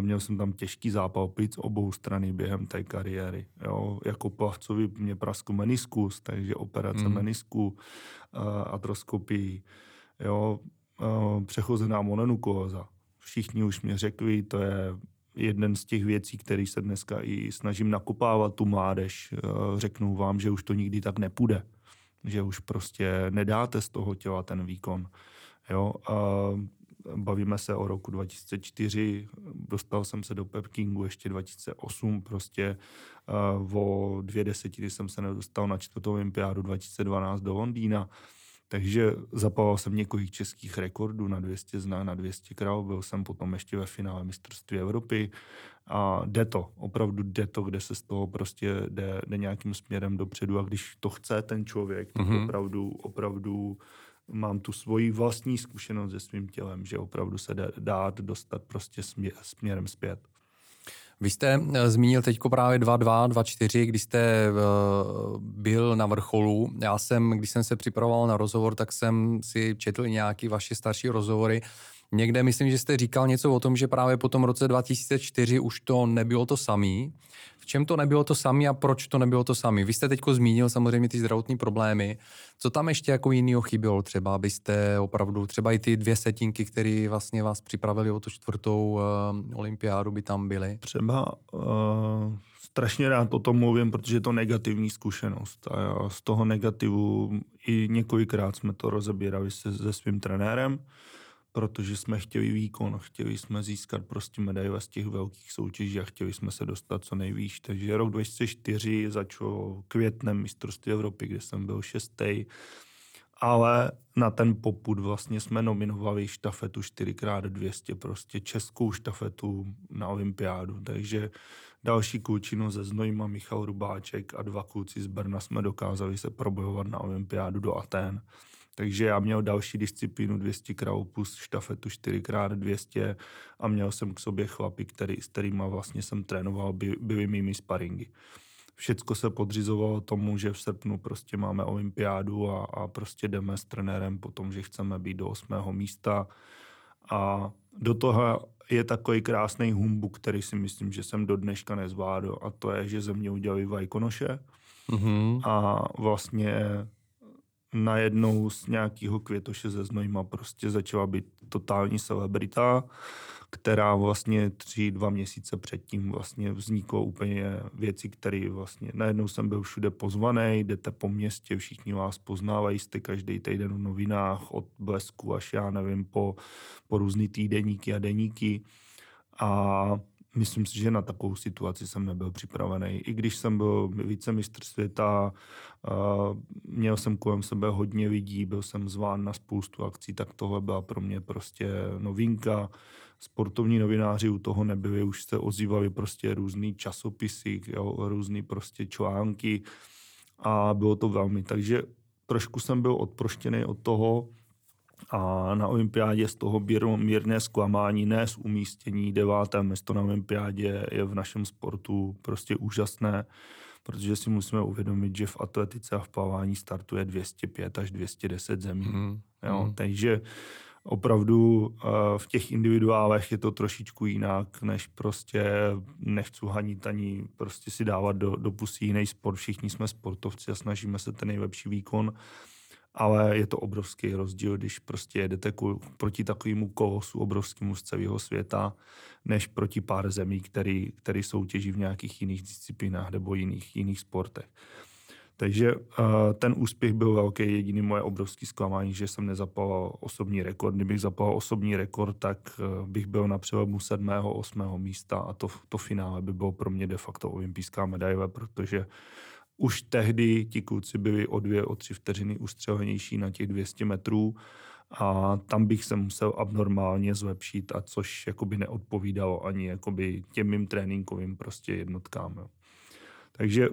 Měl jsem tam těžký zápal plic obou strany během té kariéry. Jo. Jako plavcovi mě praskl meniskus, takže operace mm. menisku, atroskopii, jo, přechozená mononukleóza. Všichni už mě řekli, to je jeden z těch věcí, který se dneska i snažím nakopávat tu mládež. Řeknu vám, že už to nikdy tak nepůjde. Že už prostě nedáte z toho těla ten výkon. Jo, a bavíme se o roku dva tisíce čtyři, dostal jsem se do Pekingu ještě dva tisíce osm, prostě uh, o dvě desetiny jsem se nedostal na čtvrtou olympiádu dva tisíce dvanáct do Londýna, takže zapával jsem několik českých rekordů na dvě stě zná, na dvě stě král, byl jsem potom ještě ve finále mistrovství Evropy a jde to, opravdu jde to, kde se z toho prostě jde, jde nějakým směrem dopředu a když to chce ten člověk, tak mm-hmm. opravdu, opravdu mám tu svoji vlastní zkušenost se svým tělem, že opravdu se dá dát dostat prostě směr, směrem zpět. Vy jste zmínil teďko právě dva dva, dva čtyři, když jste byl na vrcholu. Já jsem, když jsem se připravoval na rozhovor, tak jsem si četl nějaké vaše starší rozhovory. Někde myslím, že jste říkal něco o tom, že právě po tom roce dva tisíce čtyři už to nebylo to samý. V čem to nebylo to samý a proč to nebylo to samý? Vy jste teďko zmínil samozřejmě ty zdravotní problémy. Co tam ještě jako jinýho chybělo třeba, abyste opravdu, třeba i ty dvě setinky, které vlastně vás připravili o tu čtvrtou uh, olympiádu, by tam byly? Třeba uh, strašně rád o tom mluvím, protože je to negativní zkušenost. A já z toho negativu i několikrát jsme to rozebírali se, se svým trenérem, protože jsme chtěli výkon, chtěli jsme získat prostě medaile z těch velkých soutěží a chtěli jsme se dostat co nejvýš. Takže rok dva tisíce čtyři začalo květnem mistrovství Evropy, kde jsem byl šestý, ale na ten popud vlastně jsme nominovali štafetu čtyři krát dvě stě, prostě českou štafetu na olympiádu, takže další klučinu ze Znojma, Michal Rubáček a dva kluci z Brna jsme dokázali se probojovat na olympiádu do Atén. Takže já měl další disciplínu dvě stě král plus štafetu čtyři krát dvě stě a měl jsem k sobě chlapy, který, s kterýma vlastně jsem trénoval, by, byly mými sparingy. Všecko se podřizovalo tomu, že v srpnu prostě máme olympiádu a, a prostě jdeme s trenérem po tom, že chceme být do osmého místa. A do toho je takový krásný humbuk, který si myslím, že jsem do dneška nezvládl, a to je, že ze mě udělali vajkonoše mm-hmm. a vlastně najednou z nějakého květoše ze Znojma prostě začala být totální celebrita, která vlastně tři, dva měsíce předtím vlastně vzniklo úplně věci, které vlastně najednou jsem byl všude pozvaný, jdete po městě, všichni vás poznávají, jste každý týden v novinách od Blesku až já nevím, po, po různý týdeníky a deníky a myslím si, že na takovou situaci jsem nebyl připravený. I když jsem byl vicemistr světa, měl jsem kolem sebe hodně lidí, byl jsem zván na spoustu akcí, tak tohle byla pro mě prostě novinka. Sportovní novináři u toho nebyli, už se ozývali prostě různý časopisy, jo, různý prostě články a bylo to velmi. Takže trošku jsem byl odproštěný od toho, a na olympiádě z toho bylo mírné zklamání, ne z umístění. Deváté místo na olympiádě je v našem sportu prostě úžasné, protože si musíme uvědomit, že v atletice a v plavání startuje dvě stě pět až dvě stě deset zemí. Mm. Jo, takže opravdu v těch individuálech je to trošičku jinak, než prostě nechci hanit ani prostě si dávat do, do pusí jiný sport. Všichni jsme sportovci a snažíme se ten nejlepší výkon. Ale je to obrovský rozdíl, když prostě jedete proti takovému kolosu obrovskému z celého světa, než proti pár zemí, který, který soutěží v nějakých jiných disciplinách nebo jiných, jiných sportech. Takže uh, ten úspěch byl velký, jediný moje obrovský zklamání, že jsem nezapal osobní rekord. Kdybych zapal osobní rekord, tak uh, bych byl na přelomu sedmého, osmého místa a to, to finále by bylo pro mě de facto olympijská medaile, protože už tehdy ti kluci byli o dvě, o tři vteřiny ustřelenější na těch dvě stě metrů a tam bych se musel abnormálně zlepšit, a což jakoby neodpovídalo ani jakoby těm mým tréninkovým prostě jednotkám. Jo. Takže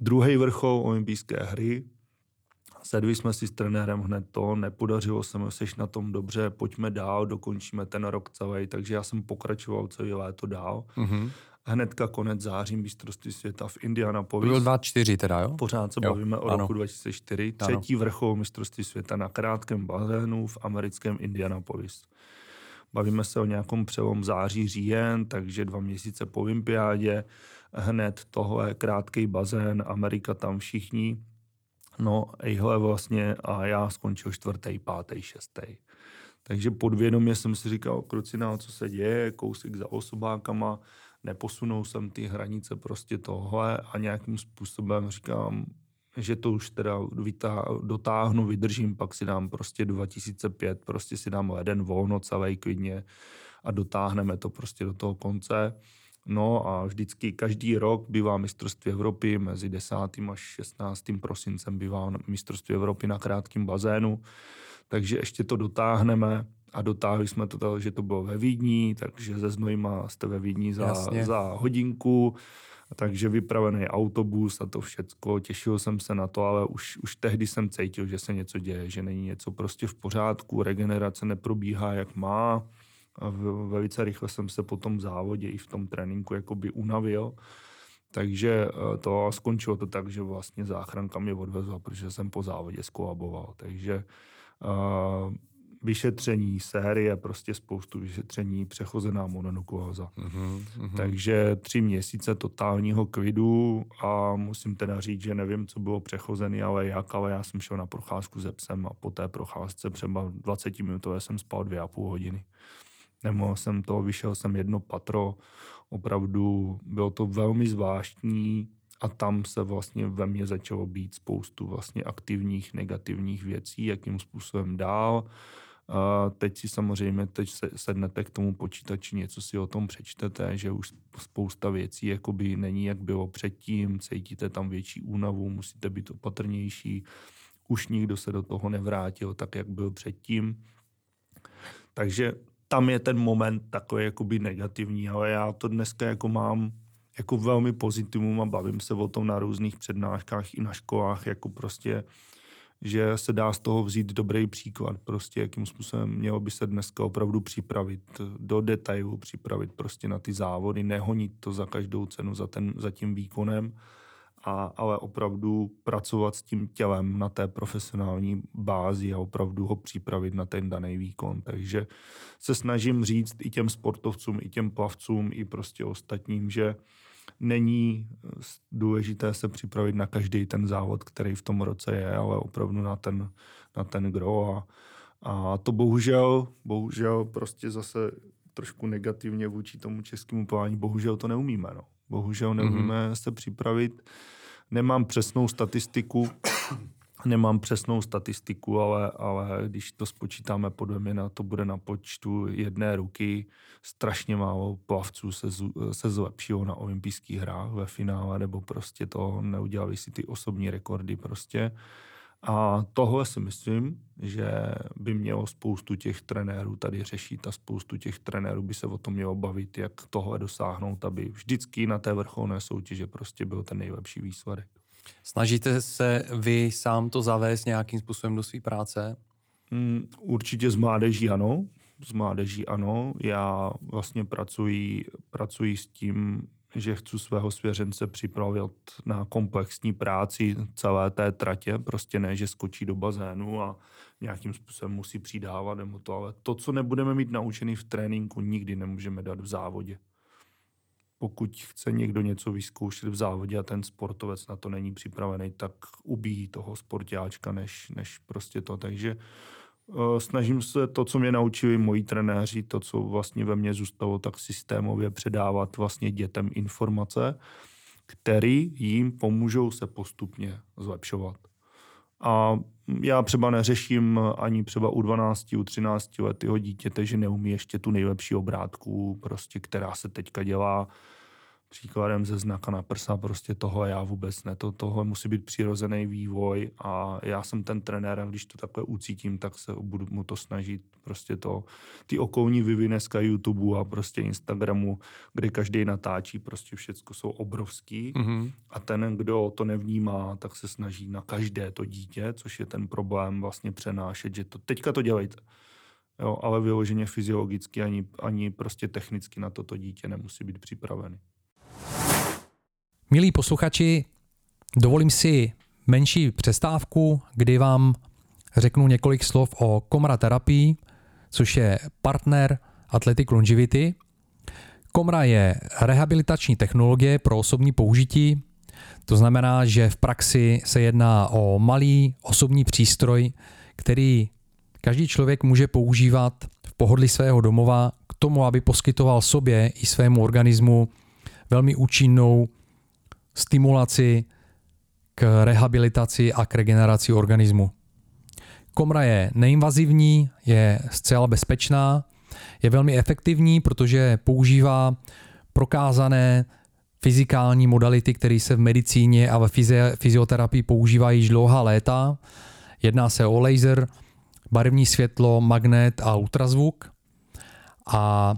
druhý vrchol olympijské hry, sedli jsme si s trenérem hned to, nepodařilo se mi, seš na tom dobře, pojďme dál, dokončíme ten rok celý, takže já jsem pokračoval celý léto dál. Mm-hmm. hnedka konec září mistrovství světa v Indianapolis. Byl dvacet čtyři teda, jo? Pořád se jo, bavíme o ano. roku dva tisíce čtyři. Třetí ano. vrchol mistrovství světa na krátkém bazénu v americkém Indianapolis. Bavíme se o nějakom přelom září, říjen, takže dva měsíce po olympiádě, hned tohle krátký bazén, Amerika tam všichni. No, ejhle vlastně a já skončil čtvrtý, pátý, šestý. Takže podvědomě jsem si říkal, krucina, co se děje, kousek za osobákama, neposunou jsem ty hranice prostě tohle a nějakým způsobem říkám, že to už teda dotáhnu, vydržím, pak si dám prostě dva tisíce pět, prostě si dám leden volno celý klidně a dotáhneme to prostě do toho konce. No a vždycky každý rok bývá mistrovství Evropy, mezi desátým až šestnáctým prosincem bývá mistrovství Evropy na krátkém bazénu, takže ještě to dotáhneme a dotáhli jsme to tak, že to bylo ve Vídni, takže ze Znojma jste ve Vídni za, za hodinku, takže vypravený autobus a to všecko. Těšil jsem se na to, ale už, už tehdy jsem cítil, že se něco děje, že není něco prostě v pořádku, regenerace neprobíhá jak má. Velice rychle jsem se po tom závodě i v tom tréninku jakoby unavil, takže to skončilo to tak, že vlastně záchranka mě odvezla, protože jsem po závodě skolaboval, takže uh, vyšetření, série, prostě spoustu vyšetření, přechozená mononukleóza. Mm-hmm, mm-hmm. Takže tři měsíce totálního klidu a musím teda říct, že nevím, co bylo přechozený, ale jak, ale já jsem šel na procházku se psem a po té procházce třeba dvacetiminutové jsem spal dvě a půl hodiny. Nemohl jsem to, vyšel jsem jedno patro, opravdu bylo to velmi zvláštní a tam se vlastně ve mně začalo být spoustu vlastně aktivních, negativních věcí, jakým způsobem dál. A teď si samozřejmě, teď sednete k tomu počítači, něco si o tom přečtete, že už spousta věcí jakoby není, jak bylo předtím, cítíte tam větší únavu, musíte být opatrnější, už nikdo se do toho nevrátil tak, jak byl předtím. Takže tam je ten moment takový jakoby negativní, ale já to dneska jako mám jako velmi pozitivum a bavím se o tom na různých přednáškách i na školách, jako prostě, že se dá z toho vzít dobrý příklad, prostě jakým způsobem mělo by se dneska opravdu připravit, do detailu připravit prostě na ty závody, nehonit to za každou cenu za, ten, za tím výkonem, a, ale opravdu pracovat s tím tělem na té profesionální bázi a opravdu ho připravit na ten daný výkon. Takže se snažím říct i těm sportovcům, i těm plavcům, i prostě ostatním, že není důležité se připravit na každý ten závod, který v tom roce je, ale opravdu na ten, na ten gro. A, a to bohužel, bohužel prostě zase trošku negativně vůči tomu českému plavání, bohužel to neumíme, no. Bohužel neumíme se připravit. Nemám přesnou statistiku, nemám přesnou statistiku, ale, ale když to spočítáme podle mě, na to bude na počtu jedné ruky. Strašně málo plavců se, se zlepšilo na olympijských hrách ve finále, nebo prostě to neudělali si ty osobní rekordy prostě. A tohle si myslím, že by mělo spoustu těch trenérů tady řešit a spoustu těch trenérů by se o tom mělo bavit, jak tohle dosáhnout, aby vždycky na té vrcholné soutěže prostě byl ten nejlepší výsledek. Snažíte se vy sám to zavést nějakým způsobem do své práce? Mm, určitě z mládeží ano. Z mládeží ano. Já vlastně pracuji, pracuji s tím, že chci svého svěřence připravit na komplexní práci celé té tratě, prostě ne, že skočí do bazénu a nějakým způsobem musí přidávat nebo to, ale to, co nebudeme mít naučený v tréninku, nikdy nemůžeme dát v závodě. Pokud chce někdo něco vyzkoušet v závodě a ten sportovec na to není připravený, tak ubíjí toho sportáčka, než, než prostě to, takže snažím se to, co mě naučili moji trenéři, to, co vlastně ve mně zůstalo, tak systémově předávat vlastně dětem informace, které jim pomůžou se postupně zlepšovat. A já třeba neřeším ani třeba u dvanácti, u třinácti letého dítěte, že neumí ještě tu nejlepší obrátku, prostě, která se teďka dělá příkladem ze znaka na prsa, prostě tohle já vůbec ne, to, tohle musí být přirozený vývoj a já jsem ten trenér a když to takhle ucítím, tak se budu mu to snažit, prostě to, ty okolní vyvy dneska YouTube a prostě Instagramu, kde každý natáčí, prostě všecko jsou obrovský mm-hmm. a ten, kdo to nevnímá, tak se snaží na každé to dítě, což je ten problém vlastně přenášet, že to teďka to dělejte. Jo, ale vyloženě fyziologicky ani, ani prostě technicky na toto dítě nemusí být připravený. Milí posluchači, dovolím si menší přestávku, kdy vám řeknu několik slov o Komra terapii, což je partner Athletic Longevity. Komra je rehabilitační technologie pro osobní použití, to znamená, že v praxi se jedná o malý osobní přístroj, který každý člověk může používat v pohodlí svého domova k tomu, aby poskytoval sobě i svému organismu velmi účinnou stimulaci k rehabilitaci a k regeneraci organismu. Komra je neinvazivní, je zcela bezpečná, je velmi efektivní, protože používá prokázané fyzikální modality, které se v medicíně a ve fyzioterapii používají již dlouhá léta. Jedná se o laser, barevní světlo, magnet a ultrazvuk. A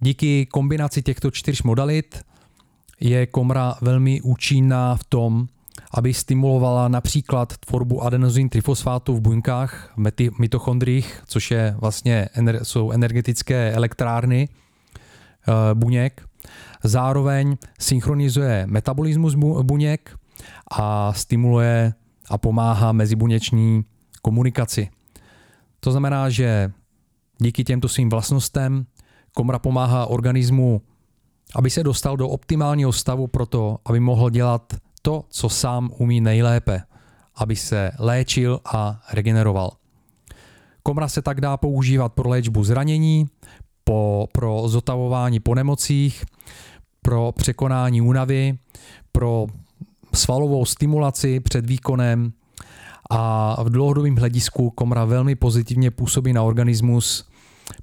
díky kombinaci těchto čtyř modalit je Komra velmi účinná v tom, aby stimulovala například tvorbu adenozin trifosfátu v buňkách, v mitochondriích, což je vlastně, jsou energetické elektrárny buněk. Zároveň synchronizuje metabolismus buněk a stimuluje a pomáhá mezibuněční komunikaci. To znamená, že díky těmto svým vlastnostem Komra pomáhá organismu, aby se dostal do optimálního stavu pro to, aby mohl dělat to, co sám umí nejlépe, aby se léčil a regeneroval. Komra se tak dá používat pro léčbu zranění, po, pro zotavování po nemocích, pro překonání únavy, pro svalovou stimulaci před výkonem a v dlouhodobém hledisku Komra velmi pozitivně působí na organismus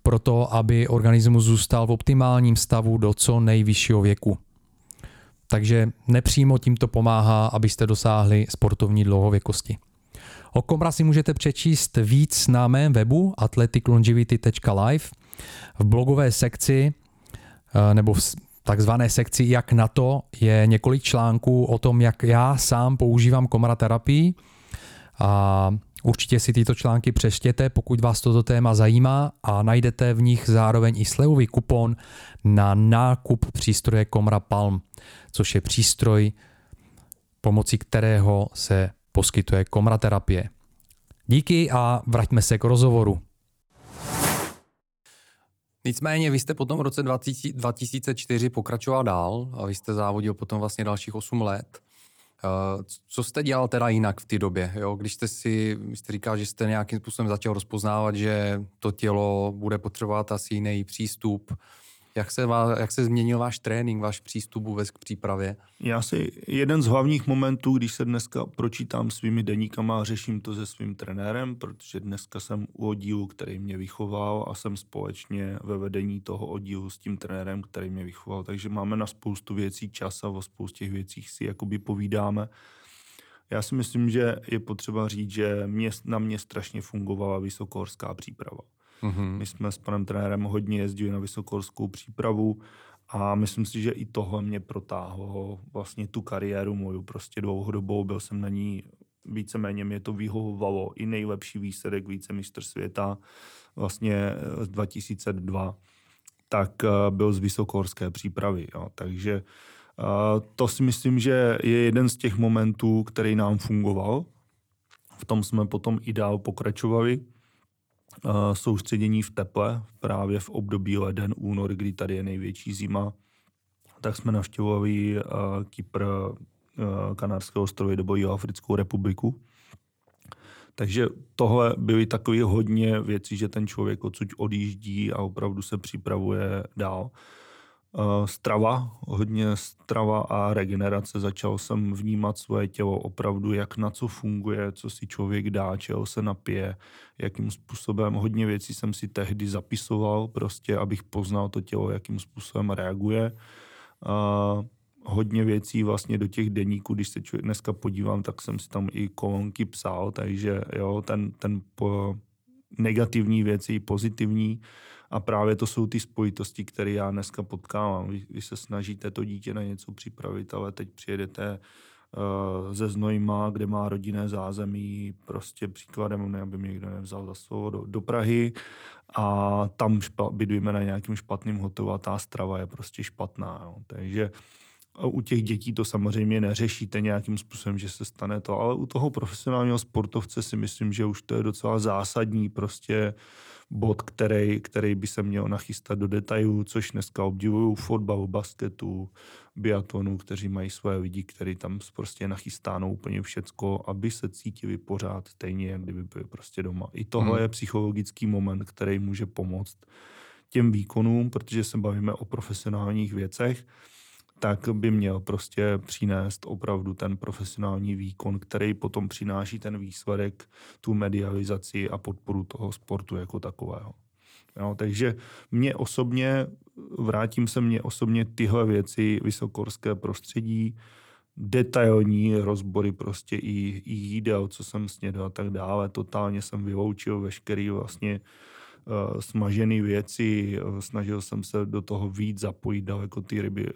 pro to, aby organismus zůstal v optimálním stavu do co nejvyššího věku. Takže nepřímo tímto pomáhá, abyste dosáhli sportovní dlouhověkosti. O Komra si můžete přečíst víc na mém webu athletic longevity tečka life v blogové sekci nebo v takzvané sekci Jak na to je několik článků o tom, jak já sám používám Komra terapii a určitě si tyto články přečtěte, pokud vás toto téma zajímá a najdete v nich zároveň i slevový kupon na nákup přístroje Komra Palm, což je přístroj, pomocí kterého se poskytuje Komra terapie. Díky a vraťme se k rozhovoru. Nicméně vy jste potom v roce dva tisíce čtyři pokračoval dál a vy jste závodil potom vlastně dalších osm let. Co jste dělal teda jinak v té době? Jo? Když jste si jste říkal, že jste nějakým způsobem začal rozpoznávat, že to tělo bude potřebovat asi jiný přístup. Jak se, jak se změnil váš trénink, váš přístup vůbec k přípravě? Já si jeden z hlavních momentů, když se dneska pročítám svými deníkama a řeším to se svým trenérem, protože dneska jsem u oddílu, který mě vychoval a jsem společně ve vedení toho oddílu s tím trenérem, který mě vychoval. Takže máme na spoustu věcí čas a o spoustě věcích si jakoby povídáme. Já si myslím, že je potřeba říct, že mě, na mě strašně fungovala vysokohorská příprava. Uhum. My jsme s panem trenérem hodně jezdili na vysokohorskou přípravu a myslím si, že i tohle mě protáhlo vlastně tu kariéru moju prostě dlouhodobou. Byl jsem na ní, víceméně mě to vyhovovalo, i nejlepší výsledek vícemistr světa vlastně z dva tisíce dva, tak byl z vysokohorské přípravy. Jo. Takže to si myslím, že je jeden z těch momentů, který nám fungoval. V tom jsme potom i dál pokračovali. Soustředění v teple, právě v období leden, únor, kdy tady je největší zima, tak jsme navštěvovali Kypr, Kanárské ostrovy nebo Jihoafrickou republiku. Takže tohle byly takové hodně věcí, že ten člověk odsud odjíždí a opravdu se připravuje dál. Strava, hodně strava a regenerace. Začal jsem vnímat svoje tělo opravdu, jak na co funguje, co si člověk dá, čeho se napije, jakým způsobem. Hodně věcí jsem si tehdy zapisoval, prostě, abych poznal to tělo, jakým způsobem reaguje. Uh, hodně věcí vlastně do těch deníků, když se člověk dneska podívám, tak jsem si tam i kolonky psal, takže jo, ten, ten po negativní věci i pozitivní. A právě to jsou ty spojitosti, které já dneska potkávám. Vy, vy se snažíte to dítě na něco připravit, ale teď přijedete uh, ze Znojma, kde má rodinné zázemí, prostě příkladem, ne, aby mě někdo nevzal za slovo, do, do Prahy a tam špa, bydlíme na nějakým špatným hotelu a ta strava je prostě špatná. Jo. Takže A u těch dětí to samozřejmě neřešíte nějakým způsobem, že se stane to, ale u toho profesionálního sportovce si myslím, že už to je docela zásadní prostě bod, který, který by se měl nachystat do detailů, což dneska obdivuju fotbalu, basketu, biatlonu, kteří mají svoje lidi, kteří tam prostě nachystánou úplně všecko, aby se cítili pořád stejně, jak kdyby byli prostě doma. I tohle hmm. je psychologický moment, který může pomoct těm výkonům, protože se bavíme o profesionálních věcech, tak by měl prostě přinést opravdu ten profesionální výkon, který potom přináší ten výsledek, tu medializaci a podporu toho sportu jako takového. No, takže mě osobně, vrátím se mě osobně tyhle věci, vysokorské prostředí, detailní rozbory prostě i, i jídel, co jsem snědl a tak dále, totálně jsem vyloučil veškerý vlastně smažené věci, snažil jsem se do toho víc zapojit daleko ty ryby.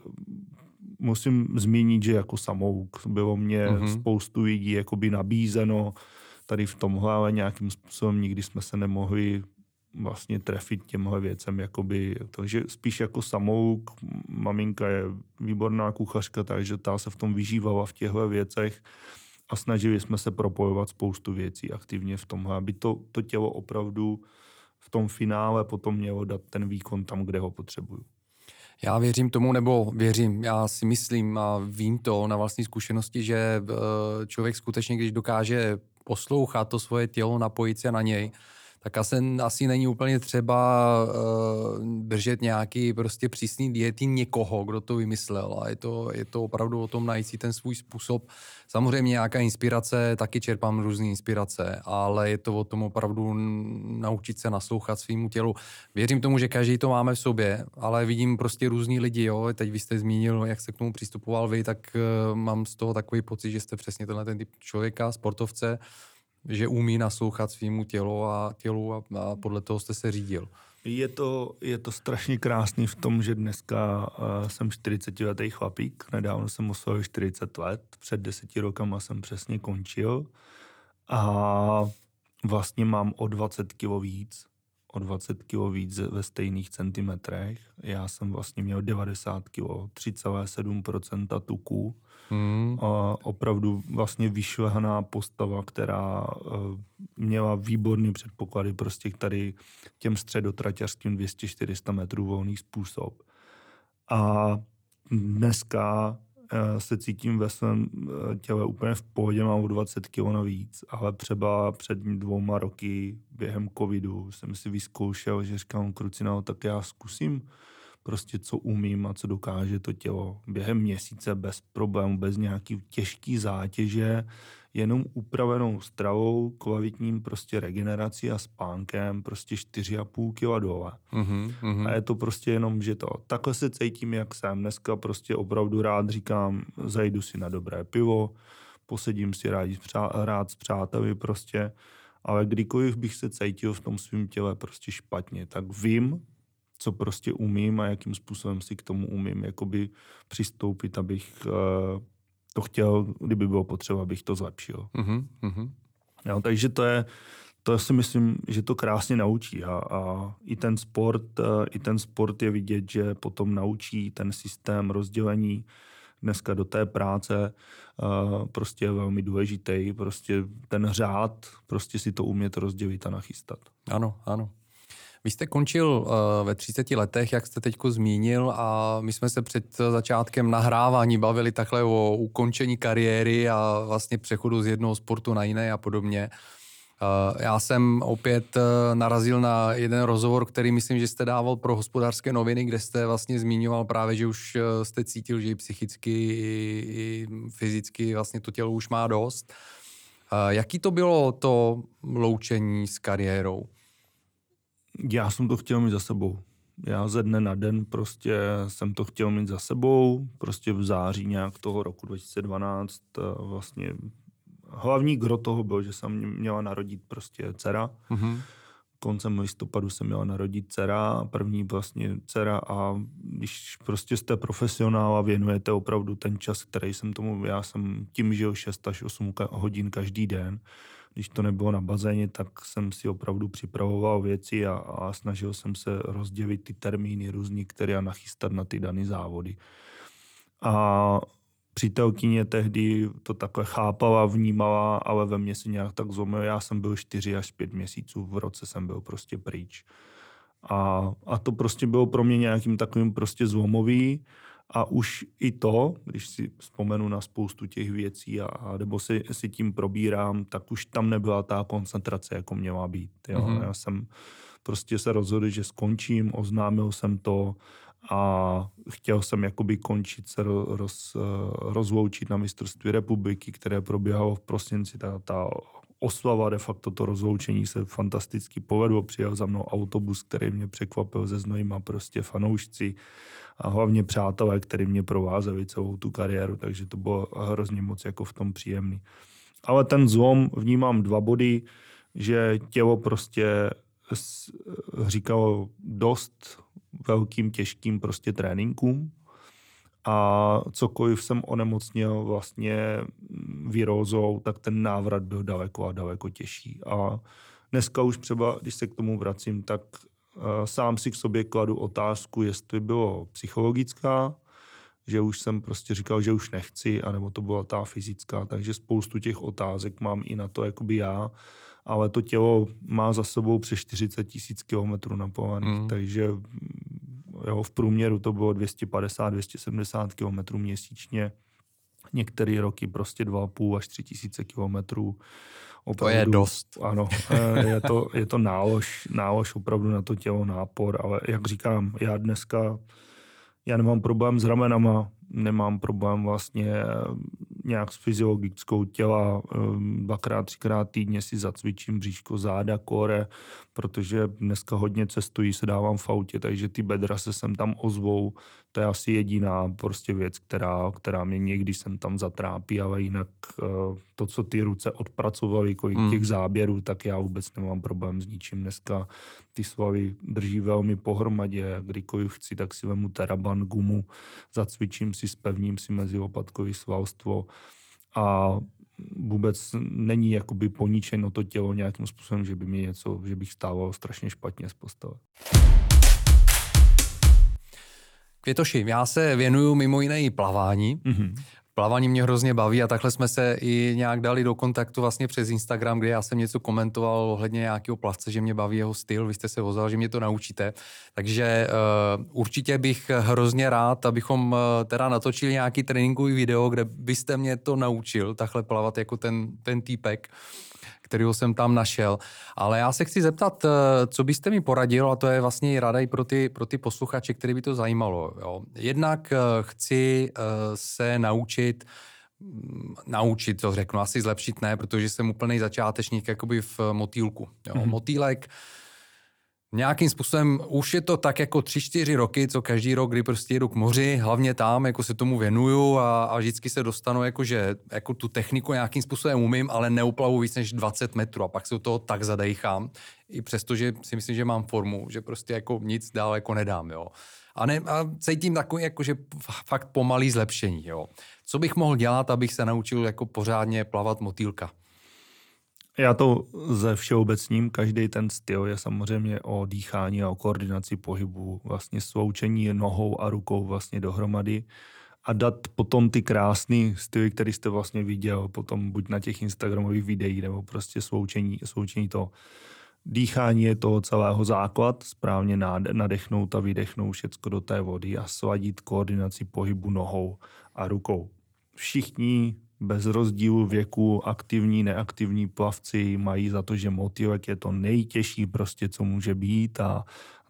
Musím zmínit, že jako samouk bylo mě mm-hmm. spoustu lidí jakoby nabízeno tady v tomhle, ale nějakým způsobem nikdy jsme se nemohli vlastně trefit těmhle věcem. Jakoby. Takže spíš jako samouk, maminka je výborná kuchařka, takže ta se v tom vyžívala v těchto věcech a snažili jsme se propojovat spoustu věcí aktivně v tomhle, aby to, to tělo opravdu v tom finále potom mělo dát ten výkon tam, kde ho potřebuju. Já věřím tomu, nebo věřím, já si myslím a vím to na vlastní zkušenosti, že člověk skutečně, když dokáže poslouchat to svoje tělo, napojit se na něj, tak asi není úplně třeba držet nějaký prostě přísný diety někoho, kdo to vymyslel. A je to, je to opravdu o tom najít si ten svůj způsob. Samozřejmě nějaká inspirace, taky čerpám různé inspirace, ale je to o tom opravdu naučit se naslouchat svému tělu. Věřím tomu, že každý to máme v sobě, ale vidím prostě různý lidi. Jo? Teď vy jste zmínil, jak se k tomu přistupoval vy, tak mám z toho takový pocit, že jste přesně tenhle ten typ člověka, sportovce, že umí naslouchat svýmu tělu a, tělu a, a podle toho jste se řídil. Je to, je to strašně krásný v tom, že dneska uh, jsem čtyřicetiletý chlapík, nedávno jsem oslavil čtyřicet let, před deseti rokama jsem přesně končil a vlastně mám o dvacet kilo víc, o dvacet kilo víc ve stejných centimetrech. Já jsem vlastně měl devadesát kilo, tři celá sedm procenta tuku. Hmm. A opravdu vlastně vyšlehaná postava, která měla výborný předpoklady prostě tady těm středotraťařským dvě stě čtyři sta metrů volný způsob. A dneska se cítím ve svém těle úplně v pohodě, mám o dvacet kilo navíc, ale třeba před dvouma roky během covidu jsem si vyzkoušel, že říkám krucina, tak já zkusím prostě co umím a co dokáže to tělo během měsíce bez problémů, bez nějaký těžký zátěže, jenom upravenou stravou, kvalitním prostě regenerací a spánkem, prostě čtyři a půl kila dole. Uhum, uhum. A je to prostě jenom, že to takhle se cítím, jak jsem. Dneska prostě opravdu rád říkám, zajdu si na dobré pivo, posedím si rád, rád s přáteli prostě, ale kdykoliv bych se cítil v tom svém těle prostě špatně, tak vím, co prostě umím a jakým způsobem si k tomu umím jakoby přistoupit, abych to chtěl, kdyby bylo potřeba, abych to zlepšil. Mm-hmm, mm-hmm. Jo, takže to je, to si myslím, že to krásně naučí a, a i ten sport, i ten sport je vidět, že potom naučí ten systém rozdělení dneska do té práce prostě je velmi důležitý, prostě ten řád, prostě si to umět rozdělit a nachystat. Ano, ano. Vy jste končil ve třiceti letech, jak jste teďko zmínil, a my jsme se před začátkem nahrávání bavili takhle o ukončení kariéry a vlastně přechodu z jednoho sportu na jiné a podobně. Já jsem opět narazil na jeden rozhovor, který myslím, že jste dával pro Hospodářské noviny, kde jste vlastně zmiňoval právě, že už jste cítil, že i psychicky, i fyzicky vlastně to tělo už má dost. Jaký to bylo to loučení s kariérou? Já jsem to chtěl mít za sebou. Já ze dne na den prostě jsem to chtěl mít za sebou. Prostě v září nějak toho roku dva tisíce dvanáct vlastně hlavní gro toho bylo, že jsem měla narodit prostě dcera. Mm-hmm. Koncem listopadu jsem měla narodit dcera, první vlastně dcera a když prostě jste profesionál a věnujete opravdu ten čas, který jsem tomu, já jsem tím žil šest až osm hodin každý den. Když to nebylo na bazéně, tak jsem si opravdu připravoval věci a, a snažil jsem se rozdělit ty termíny různý, které a nachystat na ty dané závody. a přítelkyně tehdy to takhle chápala, vnímala, ale ve mně se nějak tak zlomil. Já jsem byl čtyři až pět měsíců, v roce jsem byl prostě pryč. A, a to prostě bylo pro mě nějakým takovým prostě zlomový. A už i to, když si vzpomenu na spoustu těch věcí a, a nebo si, si tím probírám, tak už tam nebyla ta koncentrace, jako měla být. Jo? Mm-hmm. Já jsem prostě se rozhodl, že skončím, oznámil jsem to a chtěl jsem jakoby končit, se roz, rozloučit na mistrovství republiky, které probíhalo v prosinci. Ta, ta oslava, de facto to rozloučení se fantasticky povedlo. Přijel za mnou autobus, který mě překvapil ze Znojma, prostě fanoušci a hlavně přátelé, který mě provázeli celou tu kariéru, takže to bylo hrozně moc jako v tom příjemný. Ale ten zlom vnímám dva body, že tělo prostě říkalo dost velkým, těžkým prostě tréninkům a cokoliv jsem onemocněl vlastně virózou, tak ten návrat byl daleko a daleko těžší. A dneska už třeba, když se k tomu vracím, tak sám si k sobě kladu otázku, jestli bylo psychologická, že už jsem prostě říkal, že už nechci, anebo to byla ta fyzická, takže spoustu těch otázek mám i na to, jakoby já, ale to tělo má za sebou přes čtyřicet tisíc kilometrů napovaných, mm. takže jo, v průměru to bylo dvě stě padesát až dvě stě sedmdesát kilometrů měsíčně, některé roky prostě dva a půl až tři tisíce kilometrů. To je dost. Ano, je to, je to nálož, nálož opravdu na to tělo, nápor, ale jak říkám, já dneska, já nemám problém s ramenama, nemám problém vlastně nějak s fyziologickou těla, dvakrát, třikrát týdně si zacvičím bříško, záda, kore, protože dneska hodně cestuji, se dávám v autě, takže ty bedra se sem tam ozvou, to je asi jediná prostě věc, která, která mě někdy sem tam zatrápí, ale jinak to, co ty ruce odpracovaly, kolik mm. těch záběrů, tak já vůbec nemám problém s ničím. Dneska ty svaly drží velmi pohromadě, kdykoliv chci, tak si vemu teraban, gumu, zacvičím si, spevním si mezilopatkové svalstvo a vůbec není jakoby poničeno to tělo nějakým způsobem, že by mě něco, že bych stával strašně špatně z postele. Květoši, já se věnuju mimo jiné i plavání. Mm-hmm. Plavání mě hrozně baví a takhle jsme se i nějak dali do kontaktu vlastně přes Instagram, kde já jsem něco komentoval ohledně nějakého plavce, že mě baví jeho styl, vy jste se ozval, že mě to naučíte. Takže uh, určitě bych hrozně rád, abychom uh, teda natočili nějaký tréninkový video, kde byste mě to naučil, takhle plavat jako ten, ten týpek, kterýho jsem tam našel. Ale já se chci zeptat, co byste mi poradil, a to je vlastně i rada i pro ty, pro ty posluchače, který by to zajímalo. Jo. Jednak chci se naučit, naučit, to řeknu, asi zlepšit ne, protože jsem úplný začátečník jakoby v motýlku. Jo. Mm-hmm. Motýlek nějakým způsobem, už je to tak jako tři, čtyři roky, co každý rok, kdy prostě jedu k moři, hlavně tam, jako se tomu věnuju a, a vždycky se dostanu, jako že jako tu techniku nějakým způsobem umím, ale neuplavu víc než dvacet metrů a pak se do toho tak zadejchám, i přestože si myslím, že mám formu, že prostě jako nic dál jako nedám, jo. A, ne, a cítím takový, jako že fakt pomalý zlepšení, jo. Co bych mohl dělat, abych se naučil jako pořádně plavat motýlka? Já to ze všeobecním, každý ten styl je samozřejmě o dýchání a o koordinaci pohybu, vlastně sloučení nohou a rukou vlastně dohromady a dát potom ty krásné styly, které jste vlastně viděl potom buď na těch instagramových videích nebo prostě sloučení, sloučení toho. Dýchání je toho celého základ, správně nadechnout a vydechnout všecko do té vody a sladit koordinaci pohybu nohou a rukou. Všichni bez rozdílu věku, aktivní, neaktivní plavci mají za to, že motýlek je to nejtěžší prostě, co může být a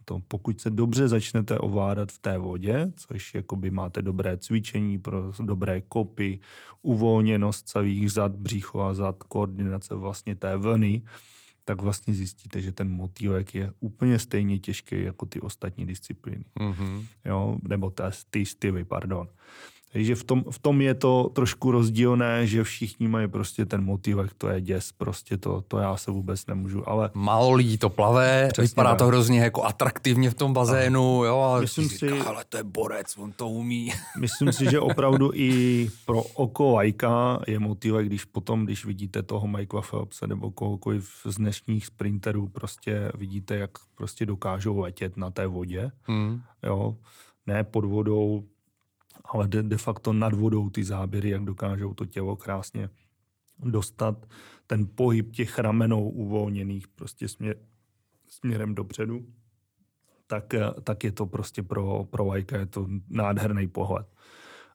to, pokud se dobře začnete ovládat v té vodě, což jakoby máte dobré cvičení, pro dobré kopy, uvolněnost celých zad, břicho a zad, koordinace vlastně té vlny, tak vlastně zjistíte, že ten motýlek je úplně stejně těžký jako ty ostatní disciplíny. Mm-hmm. Jo? Nebo ty styly, pardon. Takže v tom, v tom je to trošku rozdílné, že všichni mají prostě ten motýlek, to je děs, prostě to, to já se vůbec nemůžu, ale... Málo lidí to plave, přesně vypadá ne. To hrozně jako atraktivně v tom bazénu, jo, ale myslím si, říká, ale to je borec, on to umí. Myslím si, že opravdu i pro oko lajka je motýlek, když potom, když vidíte toho Michaela Phelpse nebo kohokoliv z dnešních sprinterů, prostě vidíte, jak prostě dokážou letět na té vodě, hmm. jo, ne pod vodou, ale de, de facto nad vodou ty záběry, jak dokážou to tělo krásně dostat, ten pohyb těch ramenou uvolněných prostě směr, směrem dopředu, tak, tak je to prostě pro, pro lajka, je to nádherný pohled.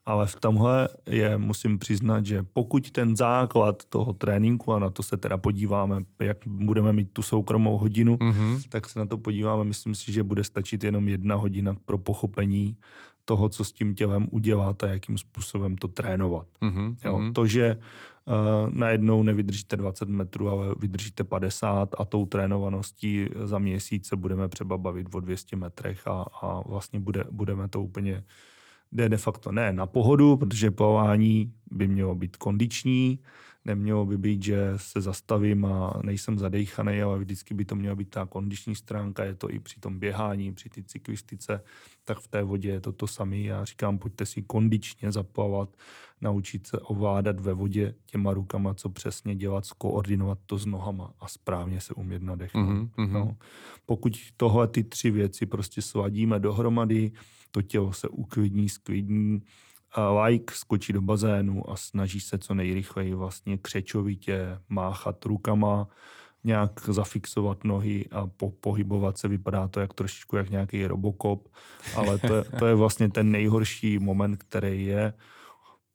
Ale v tomhle je, musím přiznat, že pokud ten základ toho tréninku, a na to se teda podíváme, jak budeme mít tu soukromou hodinu, mm-hmm. tak se na to podíváme, myslím si, že bude stačit jenom jedna hodina pro pochopení toho, co s tím tělem udělat a jakým způsobem to trénovat. Mm-hmm. Jo, to, že uh, najednou nevydržíte dvacet metrů, ale vydržíte padesát a tou trénovaností za měsíc se budeme třeba bavit o dvou stech metrech a, a vlastně bude, budeme to úplně... Jde de facto ne na pohodu, protože plavání by mělo být kondiční, nemělo by být, že se zastavím a nejsem zadejchanej, ale vždycky by to měla být ta kondiční stránka, je to i při tom běhání, při té cyklistice, tak v té vodě je to to samé. Já říkám, pojďte si kondičně zaplavat, naučit se ovládat ve vodě těma rukama, co přesně dělat, skoordinovat to s nohama a správně se umět nadechnout. Mm-hmm. No. Pokud tohle ty tři věci prostě sladíme dohromady, to tělo se uklidní, sklidní, lajk skočí do bazénu a snaží se co nejrychleji vlastně křečovitě máchat rukama, nějak zafixovat nohy a po- pohybovat se. Vypadá to jak trošičku jak nějaký robokop, ale to je, to je vlastně ten nejhorší moment, který je.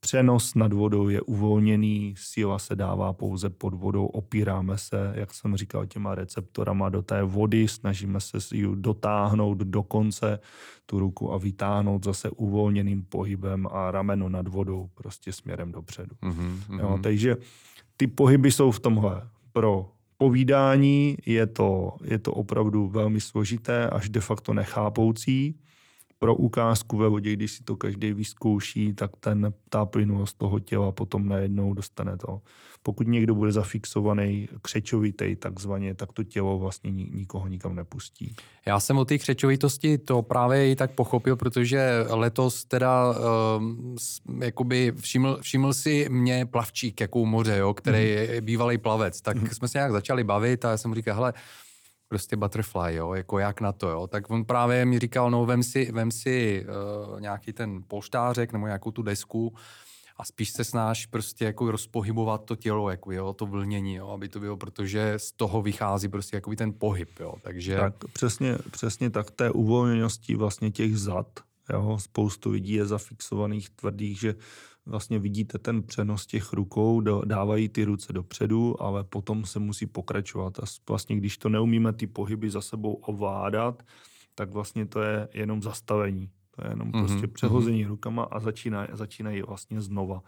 Přenos nad vodou je uvolněný, síla se dává pouze pod vodou, opíráme se, jak jsem říkal, těma receptorama do té vody, snažíme se si ji dotáhnout do konce, tu ruku a vytáhnout zase uvolněným pohybem a rameno nad vodou prostě směrem dopředu. Mm-hmm, mm-hmm. Jo, takže ty pohyby jsou v tomhle. Pro povídání je to, je to opravdu velmi složité, až de facto nechápoucí. Pro ukázku ve vodě, když si to každý vyzkouší, tak ten, ta plynulost toho těla potom najednou dostane to. Pokud někdo bude zafixovaný, křečovitej takzvaně, tak to tělo vlastně nikoho nikam nepustí. Já jsem o té křečovitosti to právě i tak pochopil, protože letos teda um, jakoby všiml, všiml si mě plavčík jako u moře, jo, který mm. je bývalý plavec. Tak mm. jsme se nějak začali bavit a já jsem říkal, hele, prostě butterfly, jo, jako jak na to, jo. Tak on právě mi říkal, no vem si, vem si uh, nějaký ten polštářek nebo nějakou tu desku a spíš se snaž prostě jako rozpohybovat to tělo, jako jo, to vlnění, jo, aby to bylo, protože z toho vychází prostě jakoby ten pohyb, jo, takže... Tak přesně, přesně tak té uvolněnosti vlastně těch zad, jo, spoustu lidí je zafixovaných tvrdých, že vlastně vidíte ten přenos těch rukou, dávají ty ruce dopředu, ale potom se musí pokračovat. A vlastně, když to neumíme ty pohyby za sebou ovládat, tak vlastně to je jenom zastavení. To je jenom mm-hmm. prostě přehození mm-hmm. rukama a začínají začínají vlastně znova.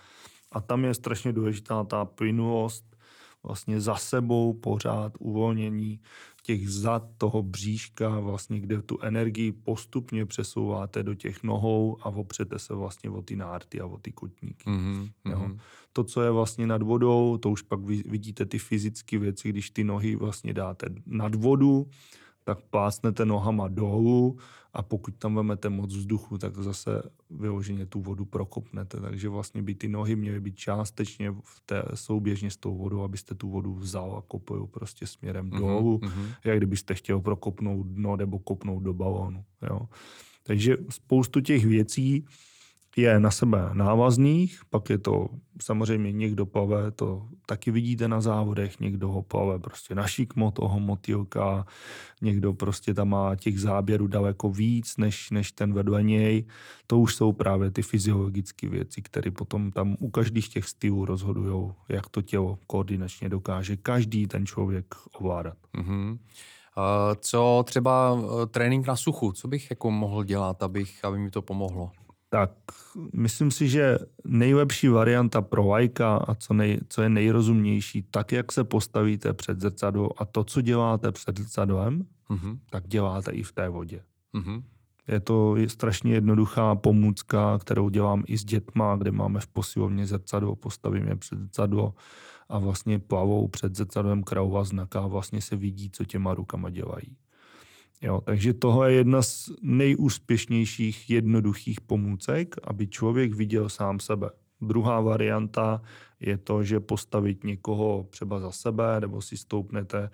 A tam je strašně důležitá ta plynulost, vlastně za sebou pořád uvolnění těch zad, toho bříška, vlastně, kde tu energii postupně přesouváte do těch nohou a opřete se vlastně o ty nárty a o ty kotníky. Mm-hmm. Jo. To, co je vlastně nad vodou, to už pak vidíte ty fyzické věci, když ty nohy vlastně dáte nad vodu, tak plácnete nohama dolů a pokud tam vemete moc vzduchu, tak zase vyloženě tu vodu prokopnete. Takže vlastně by ty nohy měly být částečně v té, souběžně s tou vodou, abyste tu vodu vzal a kopil prostě směrem mm-hmm, dolů, mm-hmm. jak kdybyste chtěl prokopnout dno nebo kopnout do balónu. Jo. Takže spoustu těch věcí je na sebe návazných, pak je to samozřejmě někdo plave, to taky vidíte na závodech, někdo ho plave prostě na šikmo toho motýlka, někdo prostě tam má těch záběrů daleko víc, než, než ten vedle něj. To už jsou právě ty fyziologické věci, které potom tam u každých těch stylů rozhodujou, jak to tělo koordinačně dokáže každý ten člověk ovládat. Mm-hmm. Uh, co třeba uh, trénink na suchu, co bych jako mohl dělat, abych, aby mi to pomohlo? Tak myslím si, že nejlepší varianta pro lajka a co, nej, co je nejrozumnější, tak jak se postavíte před zrcadlo a to, co děláte před zrcadlem, mm-hmm. tak děláte i v té vodě. Mm-hmm. Je to strašně jednoduchá pomůcka, kterou dělám i s dětma, kde máme v posilovně zrcadlo, postavím je před zrcadlo a vlastně plavou před zrcadlem Krauva znaka a vlastně se vidí, co těma rukama dělají. Jo, takže tohle je jedna z nejúspěšnějších jednoduchých pomůcek, aby člověk viděl sám sebe. Druhá varianta je to, že postavit někoho třeba za sebe, nebo si stoupnete,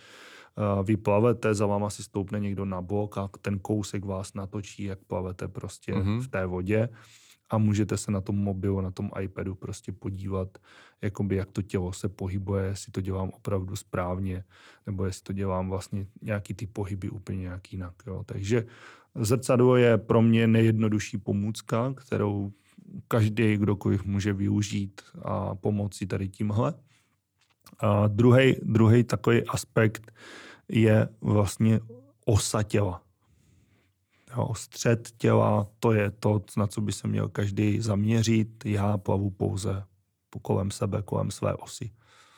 vy plavete, za váma si stoupne někdo na bok a ten kousek vás natočí, jak plavete prostě mm-hmm. v té vodě. a můžete se na tom mobilu, na tom iPadu prostě podívat, jakoby jak to tělo se pohybuje, jestli to dělám opravdu správně, nebo jestli to dělám vlastně nějaký ty pohyby úplně nějak jinak. Jo. Takže zrcadlo je pro mě nejjednodušší pomůcka, kterou každý, kdokoliv může využít a pomoci tady tímhle. A druhý, druhý takový aspekt je vlastně osa těla. Jo, střed těla, to je to, na co by se měl každý zaměřit. Já plavu pouze kolem sebe, kolem své osy.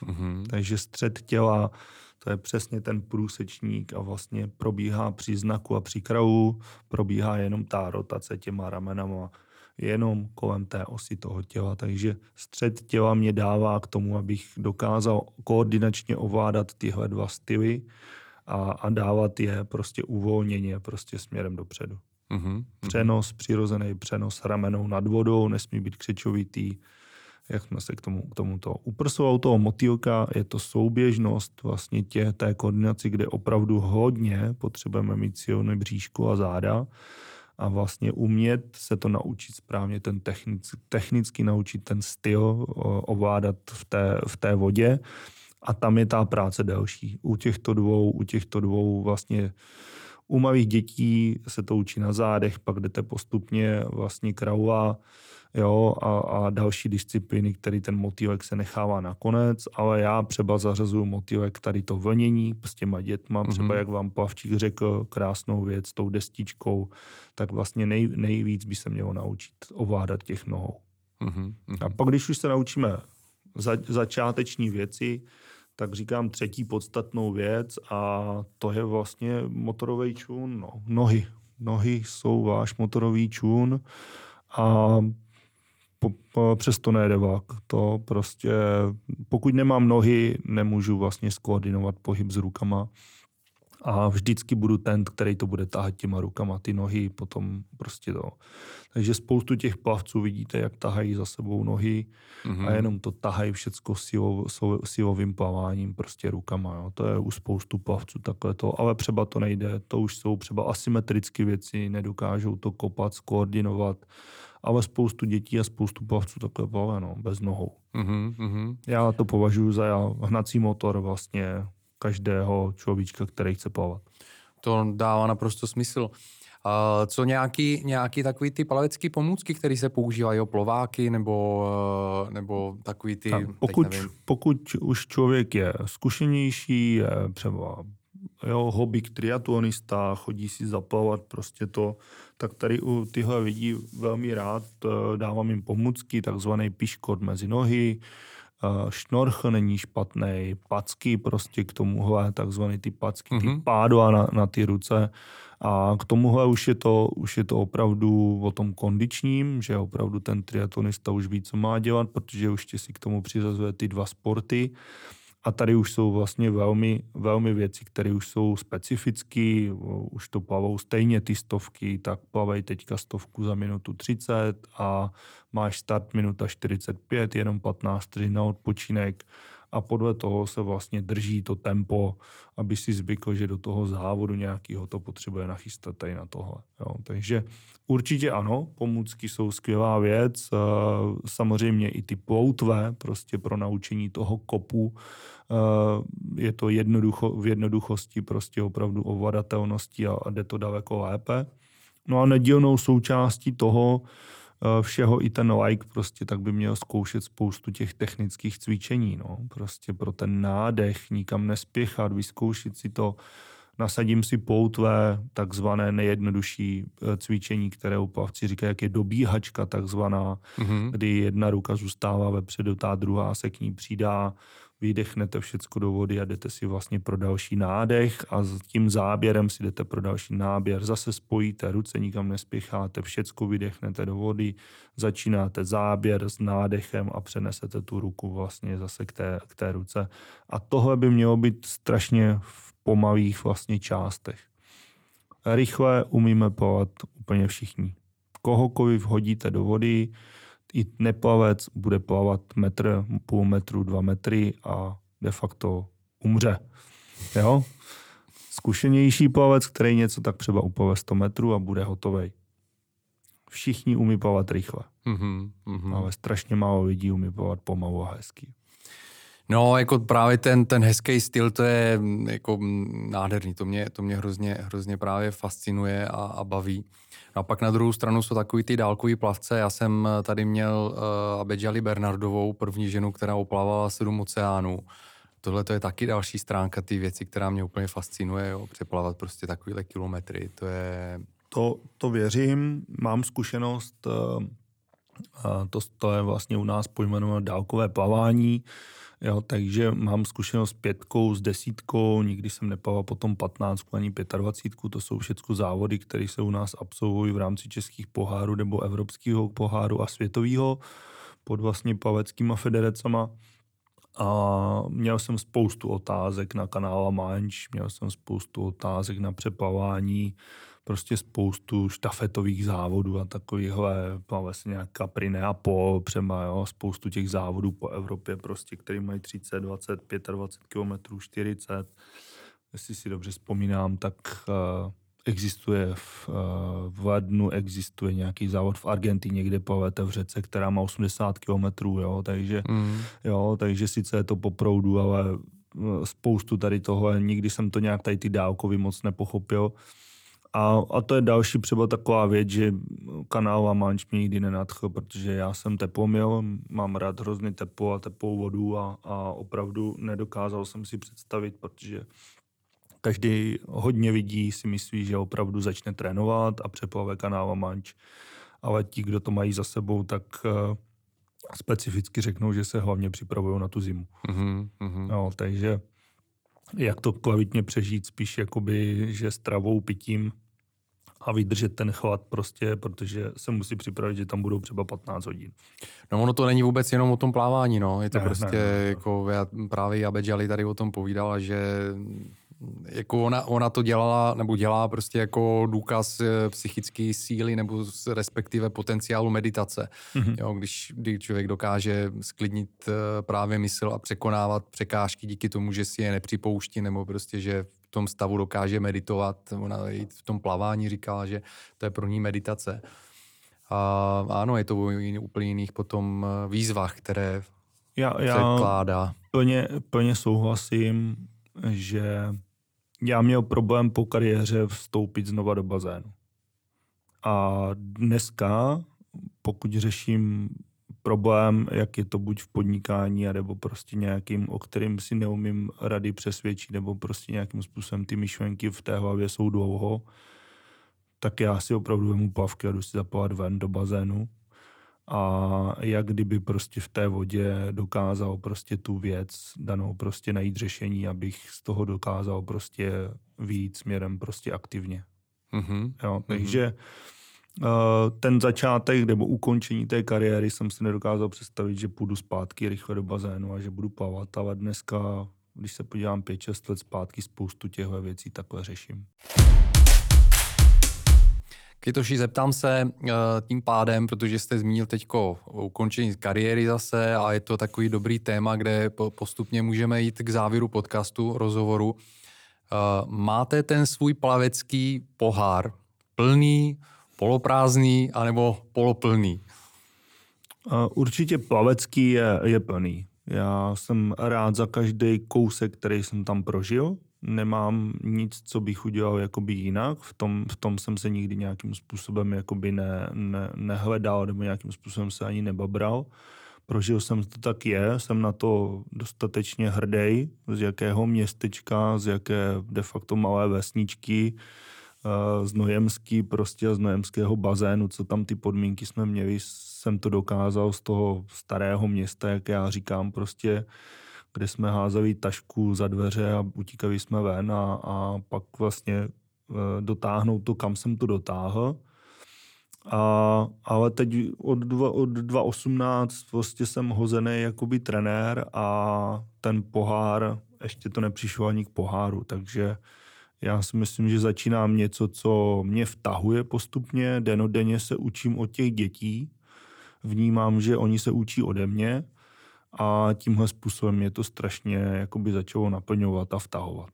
Mm-hmm. Takže střed těla, to je přesně ten průsečník a vlastně probíhá při znaku a při kravu, probíhá jenom ta rotace těma ramenama, jenom kolem té osy toho těla. Takže střed těla mě dává k tomu, abych dokázal koordinačně ovládat tyhle dva styly a, a dávat je prostě uvolněně prostě směrem dopředu. Mm-hmm. Přenos, přirozený přenos ramenou nad vodou, nesmí být křečovitý, jak jsme se k tomu, k tomuto uprsoval toho motýlka, je to souběžnost vlastně tě, té koordinaci, kde opravdu hodně potřebujeme mít silné bříško a záda, a vlastně umět se to naučit správně, ten technicky, technicky naučit ten styl ovládat v té, v té vodě. A tam je ta práce delší. U těchto dvou, u těchto dvou vlastně u malých dětí se to učí na zádech, pak jdete postupně vlastně kraula, jo, a, a další disciplíny, který ten motýlek se nechává nakonec, ale já třeba zařazuju motýlek tady to vlnění s těma dětma, třeba mm-hmm. jak vám plavčík řekl, krásnou věc s tou destičkou, tak vlastně nej, nejvíc by se mělo naučit ovládat těch nohou. Mm-hmm. A pak když už se naučíme za, začáteční věci, tak říkám třetí podstatnou věc a to je vlastně motorový člun, no, nohy. Nohy jsou váš motorový člun a přesto nejde vlak. To prostě, pokud nemám nohy, nemůžu vlastně skoordinovat pohyb s rukama a vždycky budu ten, který to bude tahat těma rukama, ty nohy, potom prostě to. Takže spoustu těch plavců vidíte, jak tahají za sebou nohy mm-hmm. a jenom to tahají všecko silov, silovým plaváním prostě rukama. Jo. To je u spoustu plavců takhle to, ale třeba to nejde, to už jsou třeba asymetrické věci, nedokážou to kopat, skoordinovat, ale spoustu dětí a spoustu plavců takhle plave, no, bez nohou. Mm-hmm. Já to považuji za já, hnací motor vlastně každého človíčka, který chce plavat. To dává naprosto smysl. Uh, co nějaký, nějaký takový ty plavecké pomůcky, které se používají, jo, plováky nebo, uh, nebo takový ty... Tak, pokud, pokud už člověk je zkušenější, je třeba jo, hobby triatlonista, chodí si zaplavat prostě to, tak tady u tyhle lidí velmi rád dávám jim pomůcky, takzvaný piškot mezi nohy, šnorchl není špatný, packy prostě k tomuhle, takzvaný ty packy, ty mm-hmm. pádla na, na ty ruce. A k tomuhle už je to, už je to opravdu o tom kondičním, že opravdu ten triatlonista už ví, co má dělat, protože už tě si k tomu přiřazuje ty dva sporty. A tady už jsou vlastně velmi, velmi věci, které už jsou specifické, už to plavou stejně ty stovky, tak plavej teďka stovku za minutu třicet a máš start minuta čtyřicet pět, jenom patnáct vteřin na odpočinek a podle toho se vlastně drží to tempo, aby si zvykl, že do toho závodu nějakého to potřebuje nachystat tady na tohle. Jo, takže určitě ano, pomůcky jsou skvělá věc, samozřejmě i ty ploutve, prostě pro naučení toho kopu, je to jednoducho, v jednoduchosti prostě opravdu ovladatelnosti a jde to daleko lépe. No a nedílnou součástí toho všeho i ten like prostě tak by měl zkoušet spoustu těch technických cvičení, no. Prostě pro ten nádech, nikam nespěchat, vyzkoušet si to, nasadím si poutve, takzvané nejjednodušší cvičení, které u plavci říkají, jak je dobíhačka takzvaná, mm-hmm. kdy jedna ruka zůstává vepředu, ta druhá se k ní přidá, vydechnete všecko do vody a jdete si vlastně pro další nádech a s tím záběrem si jdete pro další náběr. Zase spojíte ruce, nikam nespěcháte, všecko vydechnete do vody, začínáte záběr s nádechem a přenesete tu ruku vlastně zase k té, k té ruce. A tohle by mělo být strašně v pomalých vlastně částech. Rychle umíme plavat úplně všichni. Kohokoliv hodíte do vody, i neplavec bude plavat metr, půl metru, dva metry a de facto umře. Jo? Zkušenější plavec, který něco tak třeba uplave sto metrů a bude hotovej. všichni umí plavat rychle. Mm-hmm, mm-hmm. Ale strašně málo lidí umí plavat pomalu a hezky. No, jako právě ten, ten hezký styl, to je jako nádherný. To mě, to mě hrozně, hrozně právě fascinuje a, a baví. A pak na druhou stranu jsou takový ty dálkový plavce. Já jsem tady měl uh, Abhejali Bernardovou, první ženu, která oplavala sedm oceánů. Tohle to je taky další stránka ty věci, která mě úplně fascinuje. Jo? Přeplavat prostě takovýhle kilometry. To je... To, to věřím. Mám zkušenost. Uh, to, to je vlastně u nás pojmenováno dálkové plavání. Jo, takže mám zkušenost s pětkou, s desítkou, nikdy jsem neplaval potom patnáctku ani pětadvacítku, to jsou všechno závody, které se u nás absolvují v rámci českých pohárů nebo evropského poháru a světového pod vlastně plaveckýma federacema. A měl jsem spoustu otázek na kanál La Manche, měl jsem spoustu otázek na přeplavání, prostě spoustu štafetových závodů a takovýchhle, vlastně nějaká Prine a Pol, přema, jo, spoustu těch závodů po Evropě, prostě, který mají třicet, dvacet, dvacet pět kilometrů, čtyřicet. Jestli si dobře vzpomínám, tak uh, existuje v, uh, v lednu existuje nějaký závod v Argentině, kde plavete v řece, která má osmdesát kilometrů, jo, takže, mm. jo, takže sice je to po proudu, ale spoustu tady toho, nikdy jsem to nějak tady ty dálkový moc nepochopil. A, a to je další třeba taková věc, že kanál La Manche mě nikdy nenadchl, protože já jsem teplomil, mám rád hrozně teplo a teplou vodu a, a opravdu nedokázal jsem si představit, protože každý hodně vidí, si myslí, že opravdu začne trénovat a přeplave kanál La Manche, ale ti, kdo to mají za sebou, tak uh, specificky řeknou, že se hlavně připravují na tu zimu. Mm-hmm, mm-hmm. No, takže... Jak to kvalitně přežít, spíš jakoby, že s travou, pitím a vydržet ten chlad prostě, protože se musí připravit, že tam budou třeba patnáct hodin. No ono to není vůbec jenom o tom plávání, no. Je to ne, prostě, ne, ne, ne. jako já, právě Abhejali tady o tom povídala, že jako ona, ona to dělala, nebo dělá prostě jako důkaz psychické síly, nebo respektive potenciálu meditace. Mm-hmm. Jo, když, když člověk dokáže sklidnit právě mysl a překonávat překážky díky tomu, že si je nepřipouští, nebo prostě, že v tom stavu dokáže meditovat. Ona v tom plavání říkala, že to je pro ní meditace. A ano, je to o úplně jiných potom výzvách, které já, já předkládá. Plně, plně souhlasím, že já měl problém po kariéře vstoupit znova do bazénu. A dneska, pokud řeším problém, jak je to buď v podnikání, nebo prostě nějakým, o kterým si neumím rady přesvědčit, nebo prostě nějakým způsobem ty myšlenky v té hlavě jsou dlouho, tak já si opravdu vemu plavky a jdu si zaplavat ven do bazénu. A jak kdyby prostě v té vodě dokázal prostě tu věc danou prostě najít řešení, abych z toho dokázal prostě vyjít směrem prostě aktivně. Mm-hmm. Jo, takže mm-hmm. ten začátek nebo ukončení té kariéry jsem si nedokázal představit, že půjdu zpátky rychle do bazénu a že budu plavat, ale dneska, když se podívám pět šest let zpátky, spoustu těchto věcí takhle řeším. Květoši, zeptám se tím pádem, protože jste zmínil teďko ukončení kariéry zase a je to takový dobrý téma, kde postupně můžeme jít k závěru podcastu, rozhovoru. Máte ten svůj plavecký pohár plný, poloprázdný anebo poloplný? Určitě plavecký je, je plný. Já jsem rád za každý kousek, který jsem tam prožil. Nemám nic, co bych udělal jakoby jinak, v tom, v tom jsem se nikdy nějakým způsobem jakoby ne, ne, nehledal nebo nějakým způsobem se ani nebabral. Prožil jsem to tak je, jsem na to dostatečně hrdý, z jakého městečka, z jaké de facto malé vesničky, z Znojemský prostě, z Znojemského bazénu, co tam ty podmínky jsme měli, jsem to dokázal z toho starého města, jak já říkám prostě, kde jsme házeli tašku za dveře a utíkali jsme ven a, a pak vlastně dotáhnout to, kam jsem to dotáhl. A, ale teď od, dva, od dva tisíce osmnáct vlastně jsem hozený jakoby trenér a ten pohár, ještě to nepřišlo ani k poháru, takže já si myslím, že začínám něco, co mě vtahuje postupně, denodenně se učím od těch dětí, vnímám, že oni se učí ode mě, a tímhle způsobem mě to strašně jakoby začalo naplňovat a vtahovat.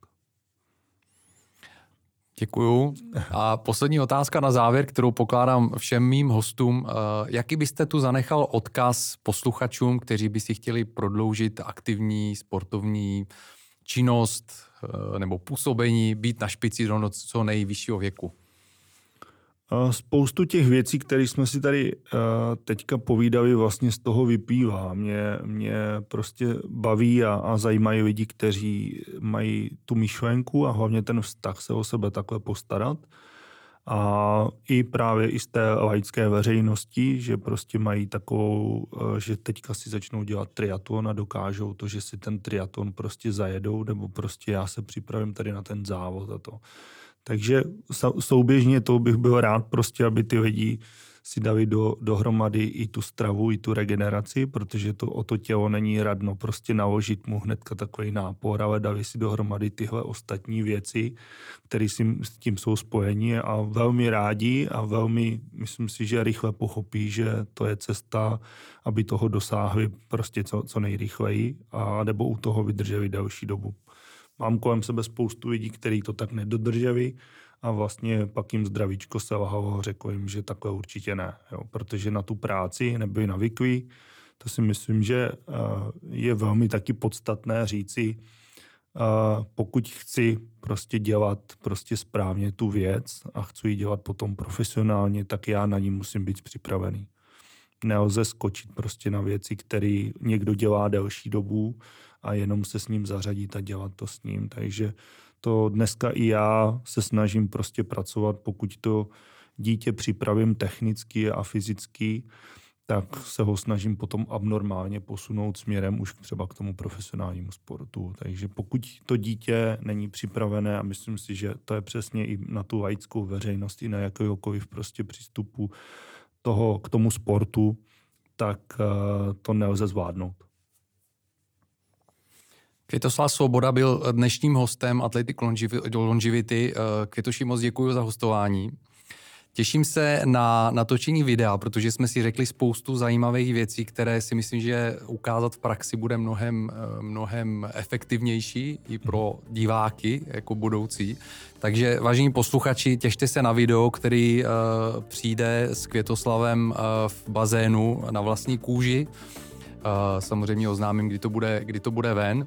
Děkuju. A poslední otázka na závěr, kterou pokládám všem mým hostům. Jaký byste tu zanechal odkaz posluchačům, kteří by si chtěli prodloužit aktivní sportovní činnost nebo působení, být na špici do co nejvyššího věku? Spoustu těch věcí, které jsme si tady teďka povídali, vlastně z toho vyplývá. Mě, mě prostě baví a, a zajímají lidi, kteří mají tu myšlenku a hlavně ten vztah se o sebe takhle postarat. A i právě i z té laické veřejnosti, že prostě mají takovou, že teďka si začnou dělat triatlon a dokážou to, že si ten triatlon prostě zajedou, nebo prostě já se připravím tady na ten závod a to. Takže souběžně to bych byl rád prostě, aby ty lidi si dali do, dohromady i tu stravu, i tu regeneraci, protože to, o to tělo není radno prostě naložit mu hnedka takový nápor, ale dali si dohromady tyhle ostatní věci, které si, s tím jsou spojeni a velmi rádi a velmi, myslím si, že rychle pochopí, že to je cesta, aby toho dosáhli prostě co, co nejrychleji a nebo u toho vydrželi další dobu. Mám kolem sebe spoustu lidí, kteří to tak nedodrželi a vlastně pak jim zdravíčko selhalo, řekl jim, že takhle určitě ne, jo, protože na tu práci nebyli navyklí. To si myslím, že je velmi taky podstatné říci, pokud chci prostě dělat prostě správně tu věc a chci ji dělat potom profesionálně, tak já na ní musím být připravený. Nelze skočit prostě na věci, které někdo dělá delší dobu a jenom se s ním zařadit a dělat to s ním. Takže to dneska i já se snažím prostě pracovat, pokud to dítě připravím technicky a fyzicky, tak se ho snažím potom abnormálně posunout směrem už třeba k tomu profesionálnímu sportu. Takže pokud to dítě není připravené, a myslím si, že to je přesně i na tu laickou veřejnost, i na jakéhokoliv prostě přístupu toho k tomu sportu, tak to nelze zvládnout. Květoslav Svoboda byl dnešním hostem Athletic Longevity. Květoši, moc děkuji za hostování. Těším se na natočení videa, protože jsme si řekli spoustu zajímavých věcí, které si myslím, že ukázat v praxi bude mnohem, mnohem efektivnější i pro diváky jako budoucí. Takže vážení posluchači, těšte se na video, který uh, přijde s Květoslavem uh, v bazénu na vlastní kůži. Uh, samozřejmě oznámím, kdy to bude, kdy to bude ven.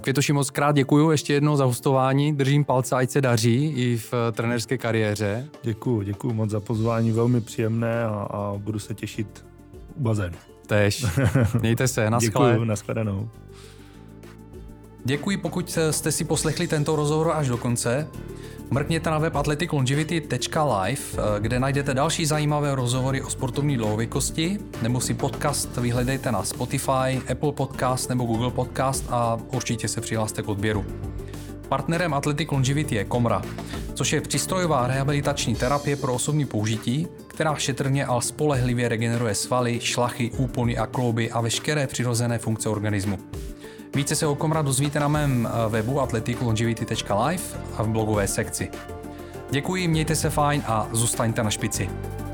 Květoši, moc krát děkuju ještě jednou za hostování. Držím palce, ať se daří i v trenérské kariéře. Děkuju, děkuju moc za pozvání, velmi příjemné a, a budu se těšit u bazénu. Tež. Mějte se, naschle. Děkuju, nashledanou. Děkuji, pokud jste si poslechli tento rozhovor až do konce. Mrkněte na web athletic longevity tečka live, kde najdete další zajímavé rozhovory o sportovní dlouhověkosti, nebo si podcast vyhledejte na Spotify, Apple Podcast nebo Google Podcast a určitě se přihlaste k odběru. Partnerem Athletic Longevity je Komra, což je přístrojová rehabilitační terapie pro osobní použití, která šetrně a spolehlivě regeneruje svaly, šlachy, úpony a klouby a veškeré přirozené funkce organismu. Více se o Komra dozvíte na mém webu athletic longevity tečka live a v blogové sekci. Děkuji, mějte se fajn a zůstaňte na špici.